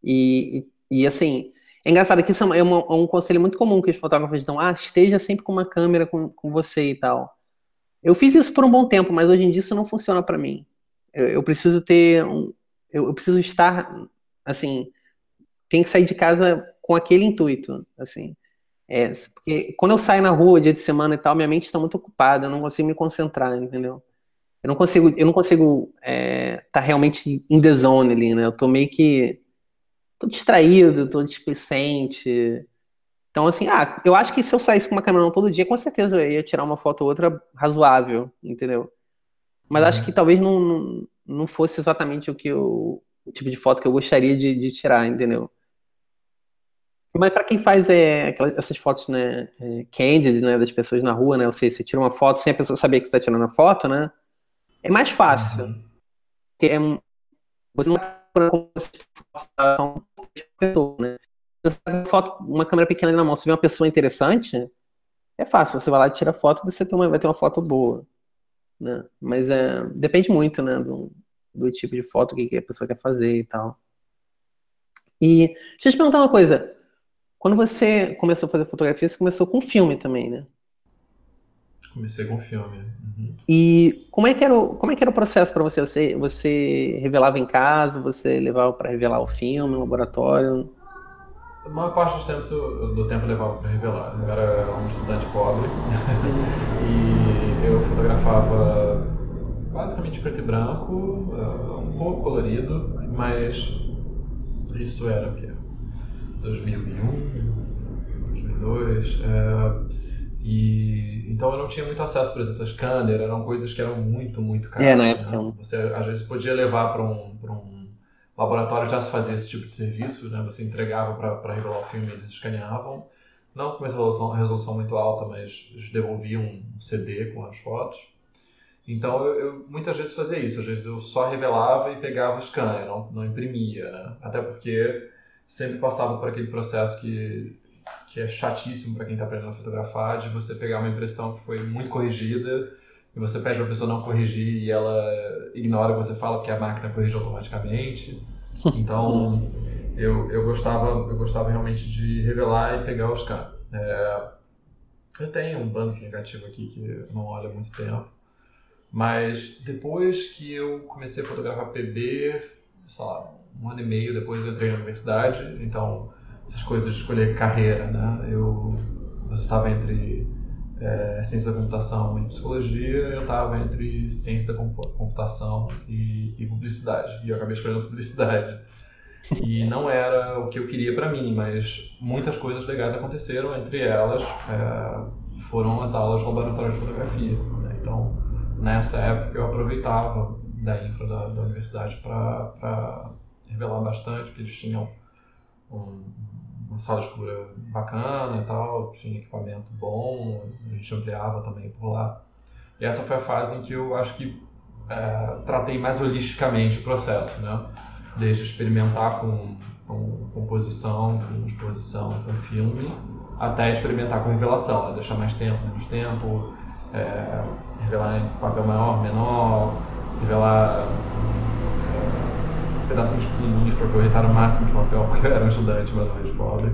E assim... É engraçado que isso é um conselho muito comum que os fotógrafos dão. Esteja sempre com uma câmera com você e tal. Eu fiz isso por um bom tempo, mas hoje em dia isso não funciona pra mim. Eu preciso ter... Eu preciso estar, assim... Tem que sair de casa com aquele intuito, assim. Porque quando eu saio na rua, dia de semana e tal, minha mente está muito ocupada, eu não consigo me concentrar, entendeu? Eu não consigo tá realmente in the zone ali, né? Eu tô meio que... Tô distraído, tô displicente. Então, assim, eu acho que se eu saísse com uma câmera todo dia, com certeza eu ia tirar uma foto ou outra razoável, entendeu? Mas acho que talvez não fosse exatamente o tipo de foto que eu gostaria de tirar, entendeu? Mas pra quem faz essas fotos, né, candid, né, das pessoas na rua, né, ou seja, você tira uma foto sem a pessoa saber que você tá tirando a foto, né, é mais fácil. Porque você não tá procurando foto, pessoa, né? Você pega uma câmera pequena na mão, se vê uma pessoa interessante, é fácil, você vai lá e tira a foto, você vai ter uma foto boa, né? Mas depende muito, né, do tipo de foto que a pessoa quer fazer e tal. E deixa eu te perguntar uma coisa, quando você começou a fazer fotografia, você começou com filme também, né? Comecei com filme. Uhum. E como é que era o processo para você? Você revelava em casa? Você levava para revelar o filme no laboratório? A maior parte dos tempos eu levava para revelar. Eu era um estudante pobre e eu fotografava basicamente preto e branco, um pouco colorido, mas isso era o quê? 2001, 2002... E então eu não tinha muito acesso, por exemplo, às câmeras, eram coisas que eram muito caras. Na época. Né? Você às vezes podia levar para um laboratório, já se fazia esse tipo de serviço, né? Você entregava para revelar o filme, eles escaneavam, não com uma resolução muito alta, mas eles devolviam um CD com as fotos. Então eu muitas vezes fazia isso, às vezes eu só revelava e pegava o scanner, não imprimia, né? Até porque sempre passava por aquele processo que é chatíssimo para quem está aprendendo a fotografar, de você pegar uma impressão que foi muito corrigida e você pede para a pessoa não corrigir e ela ignora o que você fala porque a máquina corrige automaticamente. Então eu gostava realmente de revelar e pegar os caras. Eu tenho um bando de negativo aqui que eu não olho há muito tempo, mas depois que eu comecei a fotografar PB, sei lá, 1 ano e meio depois eu entrei na universidade, então... Essas coisas de escolher carreira, né? Você estava entre ciência da computação e psicologia, eu estava entre ciência da computação e publicidade. E eu acabei escolhendo publicidade. E não era o que eu queria para mim, mas muitas coisas legais aconteceram. Entre elas, foram as aulas do laboratório de fotografia, né? Então, nessa época, eu aproveitava da infra da universidade para revelar bastante, porque eles tinham uma sala escura bacana e tal, tinha equipamento bom, a gente ampliava também por lá. E essa foi a fase em que eu acho que tratei mais holisticamente o processo, né? Desde experimentar com composição, com exposição, com filme, até experimentar com revelação, né? Deixar mais tempo, menos tempo, revelar em papel maior, menor, revelar pedacinhos pequenininhos para aproveitar o máximo de papel, porque eu era um estudante, mas uma vez pobre.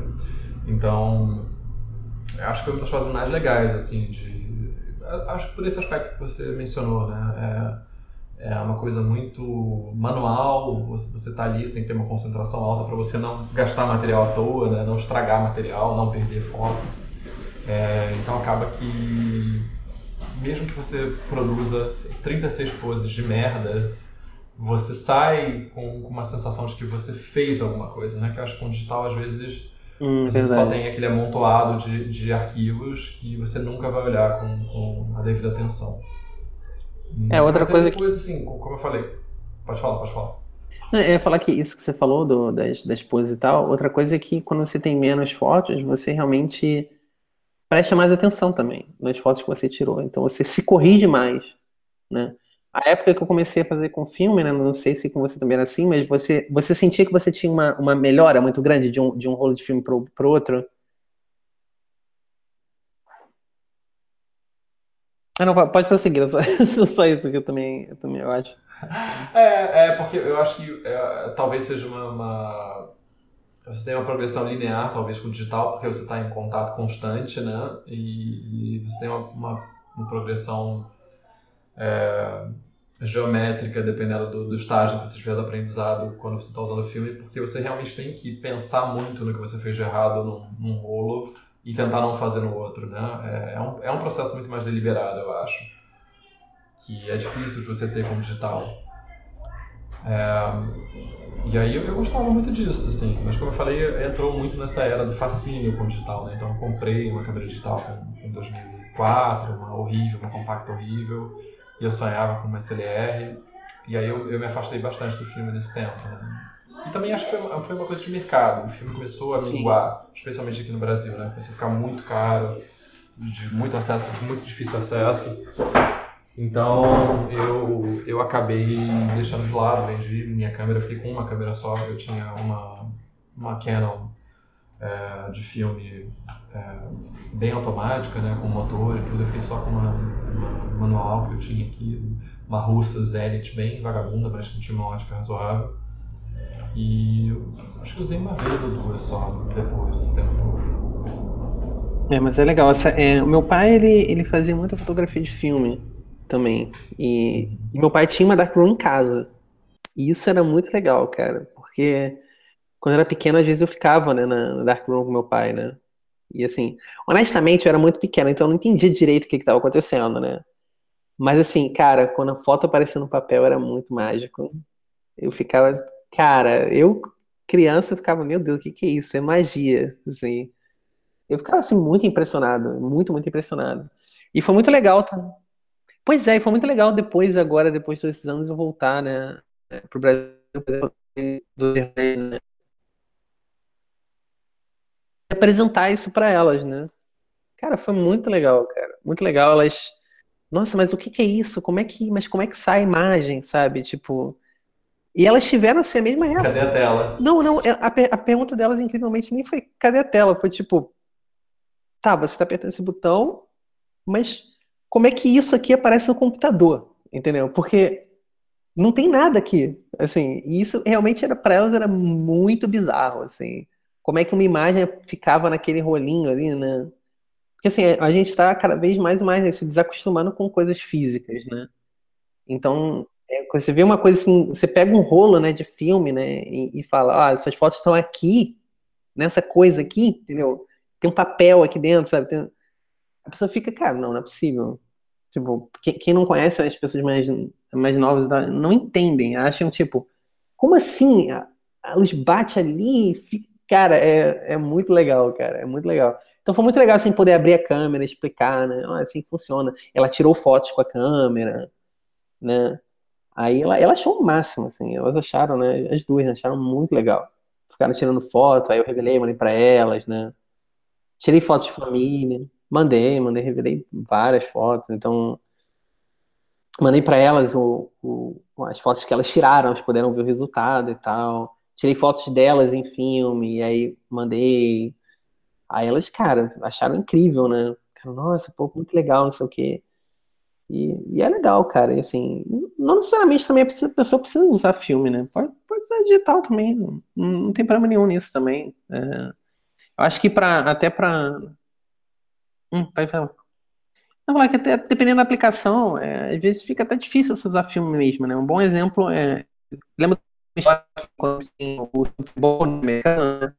Então, acho que é uma das fases mais legais, assim, acho que por esse aspecto que você mencionou, né? É uma coisa muito manual, você tá ali, você tem que ter uma concentração alta para você não gastar material à toa, né? Não estragar material, não perder foto. Então acaba que, mesmo que você produza 36 poses de merda, você sai com uma sensação de que você fez alguma coisa, né? Que eu acho que com digital, às vezes, você só tem aquele amontoado de arquivos que você nunca vai olhar com a devida atenção. Outra coisa depois, que... assim, como eu falei, pode falar. Eu ia falar que isso que você falou das poses e tal, outra coisa é que quando você tem menos fotos, você realmente presta mais atenção também nas fotos que você tirou, então você se corrige mais, né? A época que eu comecei a fazer com filme, né, não sei se com você também era assim, mas você sentia que você tinha uma melhora muito grande de um rolo de filme pro outro? Não, pode prosseguir, só isso que eu também acho. Porque eu acho que talvez seja você tem uma progressão linear, talvez, com o digital, porque você está em contato constante, né? E você tem uma progressão geométrica, dependendo do estágio que você tiver do aprendizado quando você está usando o filme, porque você realmente tem que pensar muito no que você fez de errado num rolo, e tentar não fazer no outro, né? É um processo muito mais deliberado, eu acho, que é difícil de você ter como digital. E aí eu gostava muito disso, assim, mas como eu falei, entrou muito nessa era do fascínio com digital, né? Então eu comprei uma câmera digital em 2004, uma compacta horrível, e eu sonhava com uma SLR, e aí eu me afastei bastante do filme nesse tempo, né? E também acho que foi uma coisa de mercado. O filme começou a minguar, especialmente aqui no Brasil, né? Começou a ficar muito caro, de muito acesso, de muito difícil acesso. Então eu acabei deixando de lado, vendi minha câmera, fiquei com uma câmera só. Eu tinha uma Canon de filme bem automática, né? Com motor e tudo. Eu fiquei só com uma manual que eu tinha aqui, uma russa Zenit bem vagabunda, mas que tinha uma ótica razoável. E eu acho que usei uma vez ou duas só depois desse tempo todo. Mas é legal. O meu pai, ele fazia muita fotografia de filme também. E meu pai tinha uma darkroom em casa. E isso era muito legal, cara. Porque quando eu era pequeno, às vezes eu ficava, né, na darkroom com meu pai, né? E assim, honestamente, eu era muito pequeno, então eu não entendia direito o que estava acontecendo, né? Mas assim, cara, quando a foto aparecia no papel, era muito mágico. Eu ficava... Cara, eu, criança, eu ficava, meu Deus, o que é isso? É magia, assim. Eu ficava, assim, muito impressionado, muito, muito impressionado. E foi muito legal, tá? Pois é, e foi muito legal depois desses anos, eu voltar, né, pro Brasil, né? Apresentar isso pra elas, né? Cara, foi muito legal, cara. Muito legal, elas... Nossa, mas o que é isso? Mas como é que sai a imagem, sabe? Tipo... E elas tiveram assim a mesma reação. Cadê a tela? Não, a pergunta delas incrivelmente nem foi cadê a tela, foi tipo, tá, você tá apertando esse botão, mas como é que isso aqui aparece no computador, entendeu? Porque não tem nada aqui, assim, e isso realmente era, pra elas era muito bizarro, assim, como é que uma imagem ficava naquele rolinho ali, né? Porque assim, a gente tá cada vez mais e mais, né, se desacostumando com coisas físicas, né? Então... Você vê uma coisa assim, você pega um rolo, né, de filme, né, e fala, essas fotos estão aqui, nessa coisa aqui, entendeu? Tem um papel aqui dentro, sabe? A pessoa fica, cara, não é possível. Tipo, quem não conhece, as pessoas mais novas não entendem, acham, tipo, como assim? A luz bate ali, fica... Cara, é muito legal, cara, é muito legal. Então foi muito legal, assim, poder abrir a câmera, explicar, né, assim que funciona. Ela tirou fotos com a câmera, né? Aí ela achou o máximo, assim, elas acharam, né, as duas acharam muito legal. Ficaram tirando foto, aí eu revelei, mandei pra elas, né, tirei fotos de família, mandei, revelei várias fotos, então Mandei para elas as fotos que elas tiraram, elas puderam ver o resultado e tal. Tirei fotos delas em filme, e aí mandei. Aí elas, cara, acharam incrível, né? Nossa, pô, muito legal, não sei o quê. E é legal, cara. E assim, não necessariamente também a pessoa precisa usar filme, né? Pode usar digital também. Não tem problema nenhum nisso também. É, eu acho que pode falar. Não, falar que até dependendo da aplicação, às vezes fica até difícil você usar filme mesmo, né? Um bom exemplo é... Lembro de uma história quando assim, o futebol americano,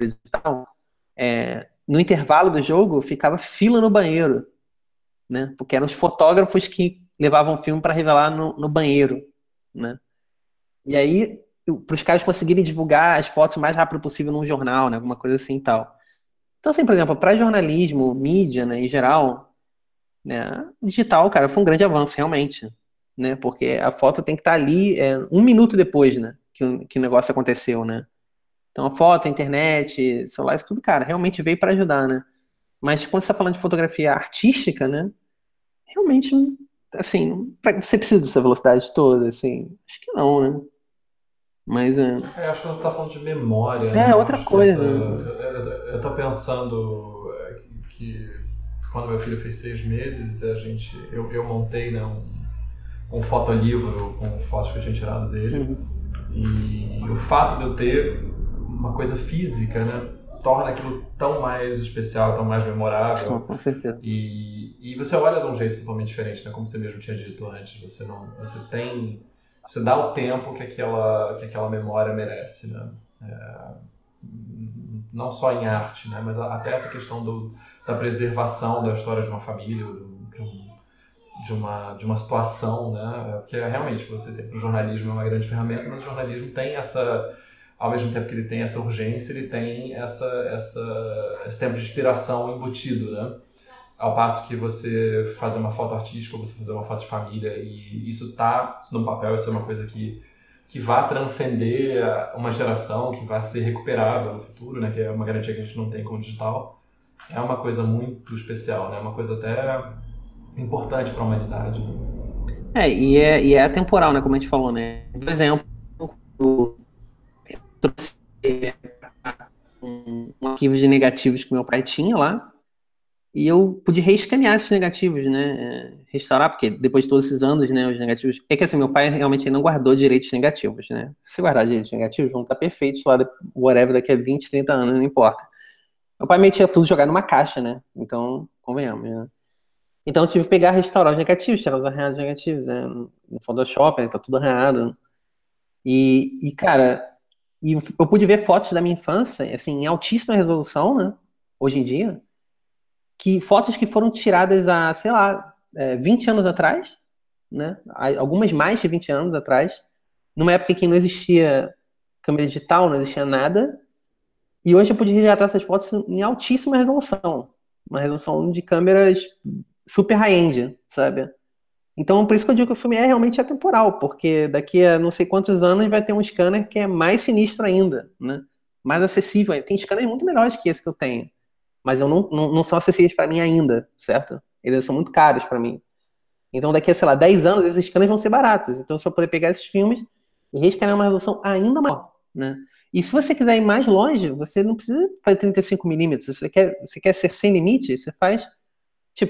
digital, no intervalo do jogo, ficava fila no banheiro, né? Porque eram os fotógrafos que levavam o filme para revelar no banheiro, né? E aí, para os caras conseguirem divulgar as fotos o mais rápido possível num jornal, né? Alguma coisa assim e tal. Então, assim, por exemplo, para jornalismo, mídia, né, em geral, né, digital, cara, foi um grande avanço, realmente, né? Porque a foto tem que estar ali 1 minuto depois, né, que o negócio aconteceu, né? Então, a foto, a internet, celular, isso tudo, cara, realmente veio para ajudar, né? Mas quando você está falando de fotografia artística, né, realmente, assim, você precisa dessa velocidade toda, assim, acho que não, né? Mas acho que você está falando de memória. É, né? Outra coisa. Eu estou pensando que quando meu filho fez 6 meses, eu montei, né, um fotolivro com fotos que eu tinha tirado dele. E o fato de eu ter uma coisa física, né, torna aquilo tão mais especial, tão mais memorável. Sim, com certeza. E você olha de um jeito totalmente diferente, né? Como você mesmo tinha dito antes. Você dá o tempo que aquela memória merece, né? Não só em arte, né? Mas até essa questão da preservação da história de uma família, de uma situação, né? Porque realmente o jornalismo é uma grande ferramenta, mas o jornalismo tem essa, ao mesmo tempo que ele tem essa urgência, ele tem esse tempo de inspiração embutido, né? Ao passo que você fazer uma foto artística ou você fazer uma foto de família, e isso tá no papel, isso é uma coisa que vai transcender uma geração, que vai ser recuperável no futuro, né? Que é uma garantia que a gente não tem com o digital. É uma coisa muito especial, né? Uma coisa até importante para a humanidade. E é atemporal, né? Como a gente falou, né? Por exemplo, eu trouxe um arquivo de negativos que meu pai tinha lá, e eu pude reescanear esses negativos, né? Restaurar, porque depois de todos esses anos, né, os negativos... É que assim, meu pai realmente não guardou direitos negativos, né? Se guardar direitos negativos, vão estar perfeitos lá, whatever, daqui a 20, 30 anos, não importa. Meu pai meio tinha tudo jogado numa caixa, né? Então, convenhamos, né? Então eu tive que pegar, restaurar os negativos, tirar os arranhados negativos, né? No Photoshop, tá tudo arranhado. E cara, eu pude ver fotos da minha infância, assim, em altíssima resolução, né? Hoje em dia. Fotos que foram tiradas há, sei lá, 20 anos atrás, né? Algumas mais de 20 anos atrás, numa época que não existia câmera digital, não existia nada, e hoje eu pude resgatar essas fotos em altíssima resolução, uma resolução de câmeras super high-end, sabe? Então, por isso que eu digo que o filme é realmente atemporal, porque daqui a não sei quantos anos vai ter um scanner que é mais sinistro ainda, né? Mais acessível. Tem scanners muito melhores que esse que eu tenho, mas eu não são acessíveis para mim ainda, certo? Eles são muito caros para mim. Então, daqui a, sei lá, 10 anos, esses scanners vão ser baratos. Então, se eu poder pegar esses filmes e rescanear uma resolução ainda maior, né? E se você quiser ir mais longe, você não precisa fazer 35mm. Se você quer ser sem limite, você faz,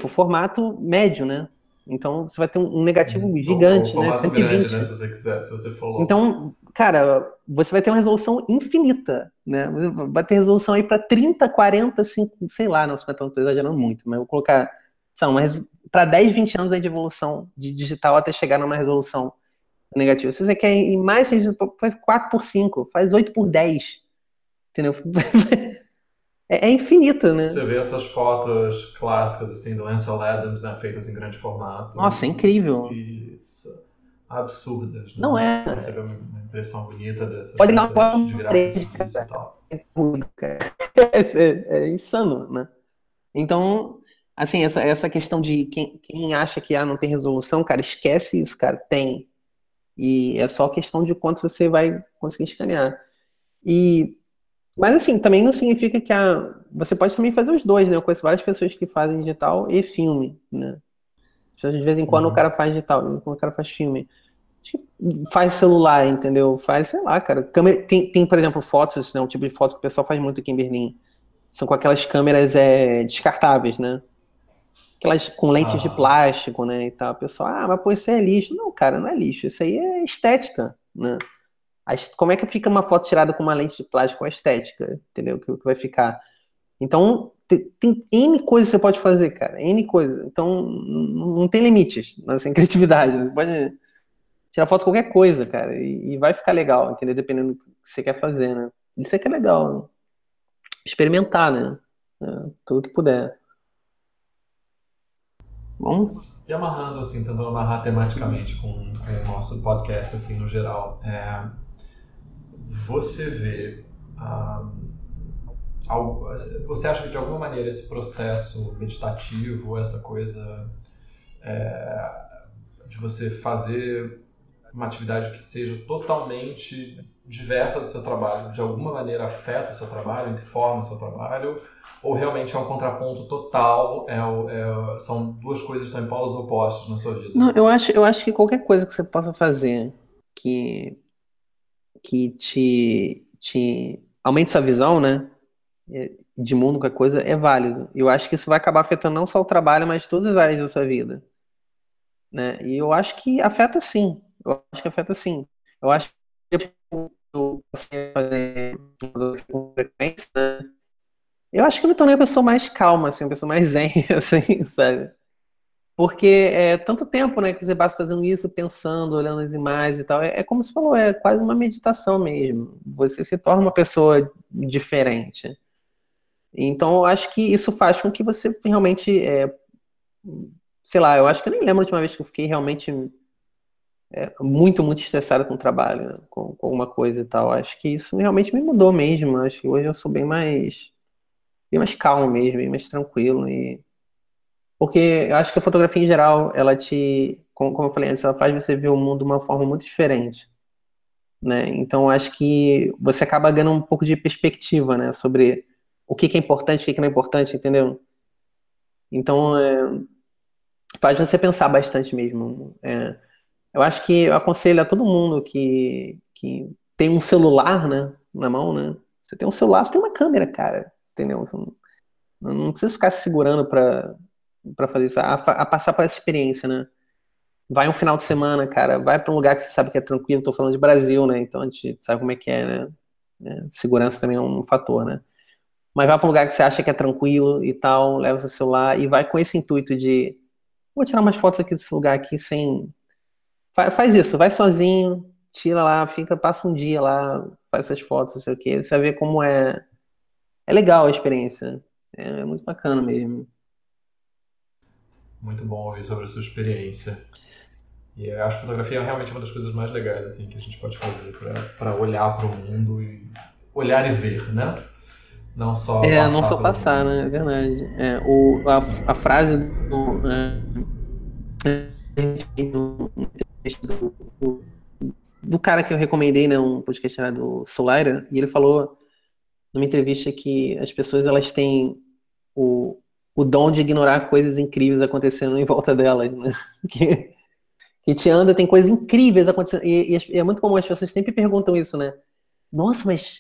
formato médio, né? Então, você vai ter um negativo gigante, né? 120. Grande, né? Se você quiser, se você for louco. Então, cara, você vai ter uma resolução infinita, né? Vai ter resolução aí para 30, 40, 50, sei lá, não, 50 anos, estou exagerando muito, mas eu vou colocar, para 10, 20 anos aí de evolução de digital até chegar numa resolução negativa. Se você quer ir mais, faz 4x5, faz 8x10, entendeu? É infinito, né? Você vê essas fotos clássicas, assim, do Ansel Adams, né, feitas em grande formato. Nossa, é incrível. Isso. Absurdas, né? Não é. Você vê uma impressão bonita dessas. Pode dar uma foto de graça e tal. É insano, né? Então, assim, essa questão de quem acha que não tem resolução, cara, esquece isso, cara. Tem. E é só questão de quanto você vai conseguir escanear. Mas assim, também não significa que você pode também fazer os dois, né? Eu conheço várias pessoas que fazem digital e filme, né? De vez em quando o cara faz digital, de vez em quando o cara faz filme. Faz celular, entendeu? Faz, sei lá, cara. Câmera, tem, por exemplo, fotos, né? Um tipo de foto que o pessoal faz muito aqui em Berlim. São com aquelas câmeras descartáveis, né? Aquelas com lentes de plástico, né? E tal. O pessoal, mas pô, isso é lixo. Não, cara, não é lixo. Isso aí é estética, né? Como é que fica uma foto tirada com uma lente de plástico? É estética, entendeu? Que vai ficar. Então, tem N coisas que você pode fazer, cara. N coisas. Então, não tem limites em criatividade. Você pode tirar foto de qualquer coisa, cara. E vai ficar legal, entendeu? Dependendo do que você quer fazer, né? Isso é que é legal. Né? Experimentar, né? Tudo que puder. Bom? E amarrando, assim, tentando amarrar tematicamente com o nosso podcast, assim, no geral, você vê... Você acha que de alguma maneira esse processo meditativo, essa coisa de você fazer uma atividade que seja totalmente diversa do seu trabalho, de alguma maneira afeta o seu trabalho, informa o seu trabalho, ou realmente é um contraponto total, são duas coisas que estão em polos opostos na sua vida? Não, eu acho que qualquer coisa que você possa fazer que te aumente sua visão, né? De mundo, qualquer coisa, é válido. Eu acho que isso vai acabar afetando não só o trabalho, mas todas as áreas da sua vida, né? E eu acho que afeta sim. Eu acho que eu fazer com frequência, eu acho que eu me tornei uma pessoa mais calma, assim, uma pessoa mais zen, assim, sabe? Porque é tanto tempo, né, que você passa fazendo isso, pensando, olhando as imagens e tal. É como você falou, é quase uma meditação mesmo. Você se torna uma pessoa diferente. Então, eu acho que isso faz com que você realmente, sei lá, eu acho que eu nem lembro a última vez que eu fiquei realmente muito, muito estressado com o trabalho, né? Com alguma coisa e tal. Acho que isso realmente me mudou mesmo. Acho que hoje eu sou bem mais calmo mesmo, bem mais tranquilo. Porque eu acho que a fotografia em geral, ela como eu falei antes, ela faz você ver o mundo de uma forma muito diferente, né? Então, eu acho que você acaba ganhando um pouco de perspectiva, né? Sobre o que é importante, o que não é importante, entendeu? Então, faz você pensar bastante mesmo. Eu acho que eu aconselho a todo mundo que tem um celular, né, na mão, né? Você tem um celular, você tem uma câmera, cara, entendeu? Você não precisa ficar se segurando para fazer isso, a passar por essa experiência, né? Vai um final de semana, cara, vai para um lugar que você sabe que é tranquilo, tô falando de Brasil, né? Então a gente sabe como é que é, né? Segurança também é um fator, né? Mas vai para um lugar que você acha que é tranquilo e tal, leva seu celular e vai com esse intuito de vou tirar umas fotos aqui desse lugar aqui sem... Faz isso, vai sozinho, tira lá, passa um dia lá, faz suas fotos, não sei o quê. Você vai ver como é legal a experiência. É muito bacana mesmo. Muito bom ouvir sobre a sua experiência. E eu acho que a fotografia é realmente uma das coisas mais legais, assim, que a gente pode fazer para olhar para o mundo e olhar e ver, né? Não só passar. Não só passar, né? É verdade. A frase do... do cara que eu recomendei, né, um podcast do Solaira, e ele falou numa entrevista que as pessoas, elas têm o dom de ignorar coisas incríveis acontecendo em volta delas, né? Que te anda, tem coisas incríveis acontecendo, e é muito comum, as pessoas sempre perguntam isso, né? Nossa, mas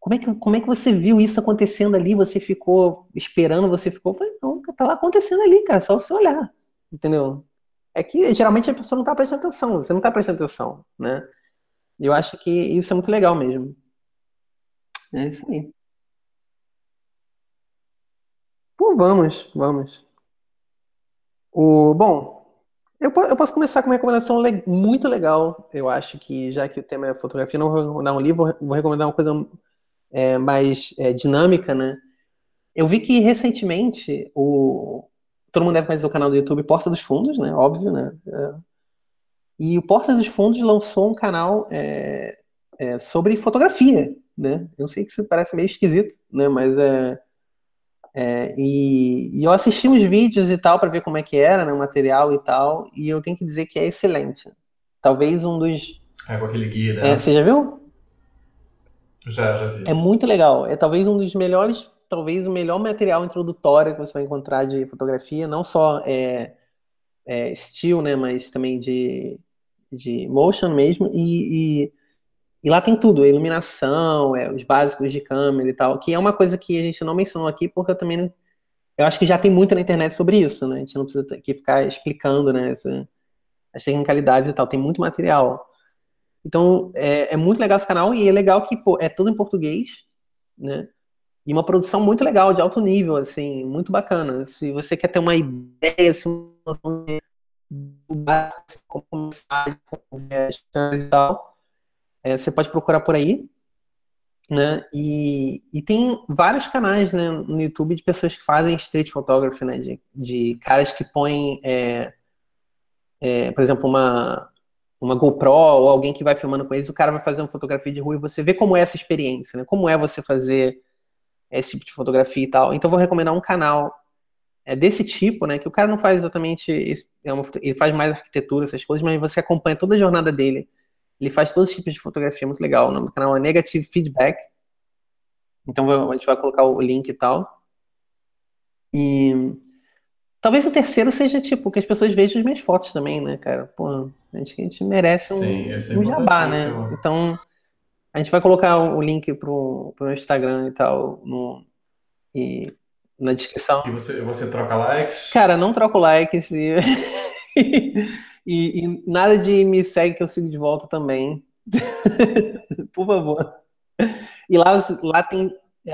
como é que você viu isso acontecendo ali? Você ficou esperando, você ficou... Eu falei, não, tá acontecendo ali, cara, só você olhar, entendeu? É que geralmente a pessoa não tá prestando atenção, você não tá prestando atenção, né? Eu acho que isso é muito legal mesmo. É isso aí. Pô, vamos. Bom, eu posso começar com uma recomendação muito legal. Eu acho que, já que o tema é fotografia, não vou recomendar um livro, vou recomendar uma coisa mais dinâmica, né? Eu vi que recentemente todo mundo deve conhecer o canal do YouTube Porta dos Fundos, né? Óbvio, né? E o Porta dos Fundos lançou um canal sobre fotografia, né? Eu sei que isso parece meio esquisito, né? Mas e eu assisti uns vídeos e tal para ver como é que era, né? O material e tal. E eu tenho que dizer que é excelente. Talvez um dos... com aquele guia, né? Você já viu? Já vi. É muito legal. É talvez um dos melhores... Talvez o melhor material introdutório que você vai encontrar de fotografia, não só still, né, mas também de motion mesmo, e lá tem tudo, iluminação, os básicos de câmera e tal, que é uma coisa que a gente não mencionou aqui, porque eu também não, eu acho que já tem muito na internet sobre isso, né, a gente não precisa aqui ficar explicando, né, as tecnicalidades e tal, tem muito material. Então, é muito legal esse canal, e é legal que, pô, é tudo em português, né, e uma produção muito legal, de alto nível, assim, muito bacana. Se você quer ter uma ideia, assim, do básico, como começar, como ver as coisas e tal, você pode procurar por aí, né, e tem vários canais, né, no YouTube de pessoas que fazem street photography, né, de caras que põem, por exemplo, uma GoPro ou alguém que vai filmando com eles, o cara vai fazer uma fotografia de rua e você vê como é essa experiência, né, como é você fazer esse tipo de fotografia e tal. Então, eu vou recomendar um canal desse tipo, né, que o cara não faz exatamente... ele faz mais arquitetura, essas coisas, mas você acompanha toda a jornada dele. Ele faz todos os tipos de fotografia, muito legal. O nome do canal é Negative Feedback. Então, a gente vai colocar o link e tal. E... talvez o terceiro seja, tipo, que as pessoas vejam as minhas fotos também, né, cara? Pô, acho que a gente merece um jabá, né? Então... a gente vai colocar o link pro meu Instagram e tal na descrição. E você troca likes? Cara, não troco likes e nada de me segue que eu sigo de volta também. Por favor. E lá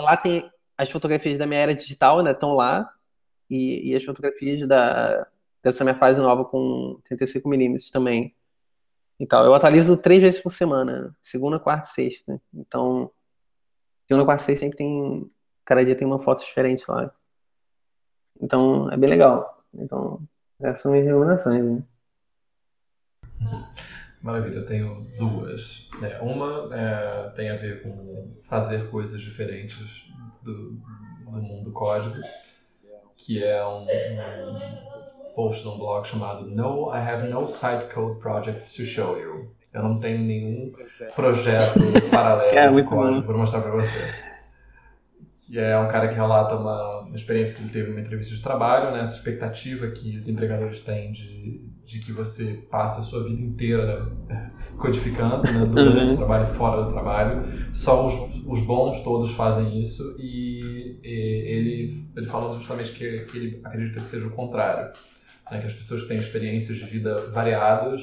tem as fotografias da minha era digital, né? Estão lá. E as fotografias dessa minha fase nova com 35mm também. Então, eu atualizo 3 vezes por semana. Segunda, quarta e sexta. Então, segunda, quarta e sexta sempre tem... cada dia tem uma foto diferente lá. Então, é bem legal. Então, essas são minhas recomendações, né? Maravilha, eu tenho 2. Uma tem a ver com fazer coisas diferentes do mundo código, que é um post num blog chamado No, I Have No Side Code Projects to Show You. Eu não tenho nenhum projeto paralelo de código para mostrar para você. Que é um cara que relata uma experiência que ele teve numa entrevista de trabalho, né? Essa expectativa que os empregadores têm de que você passe a sua vida inteira codificando, né? Durante o trabalho e fora do trabalho. Só os bons todos fazem isso, e ele falou justamente que ele acredita que seja o contrário. É que as pessoas que têm experiências de vida variadas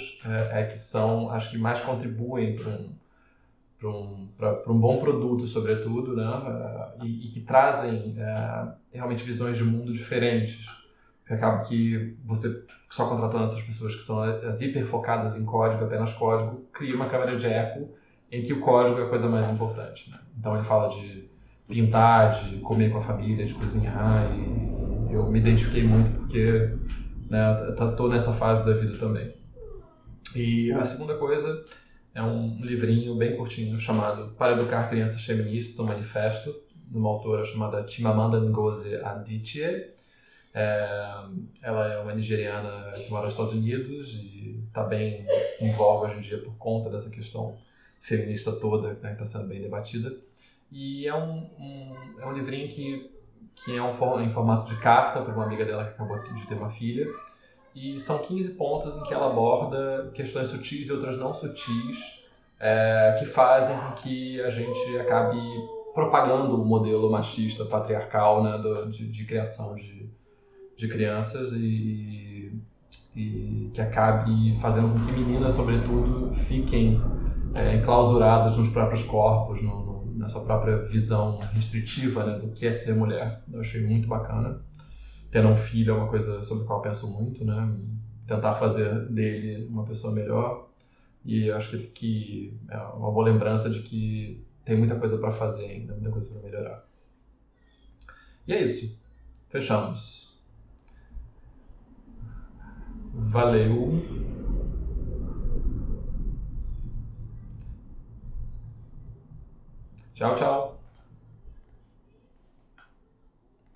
que são as que mais contribuem para um bom produto, sobretudo, né? E que trazem realmente visões de mundo diferentes. Acaba que você, só contratando essas pessoas que são as hiperfocadas em código, apenas código, cria uma câmara de eco em que o código é a coisa mais importante, né? Então ele fala de pintar, de comer com a família, de cozinhar, e eu me identifiquei muito porque... estou nessa fase da vida também. E a segunda coisa é um livrinho bem curtinho chamado Para Educar Crianças Feministas, um manifesto, de uma autora chamada Chimamanda Ngozi Adichie. Ela é uma nigeriana que mora nos Estados Unidos e está bem em voga hoje em dia por conta dessa questão feminista toda, né, que está sendo bem debatida. E é um livrinho que é em formato de carta para uma amiga dela que acabou de ter uma filha. E são 15 pontos em que ela aborda questões sutis e outras não sutis, que fazem com que a gente acabe propagando o modelo machista, patriarcal, né, de criação de crianças, e que acabe fazendo com que meninas, sobretudo, fiquem enclausuradas nos próprios corpos, nessa própria visão restritiva, né, do que é ser mulher. Eu achei muito bacana. Ter um filho é uma coisa sobre a qual eu penso muito, né? Tentar fazer dele uma pessoa melhor. E eu acho que é uma boa lembrança de que tem muita coisa para fazer ainda, muita coisa para melhorar. E é isso. Fechamos. Valeu. Tchau, tchau.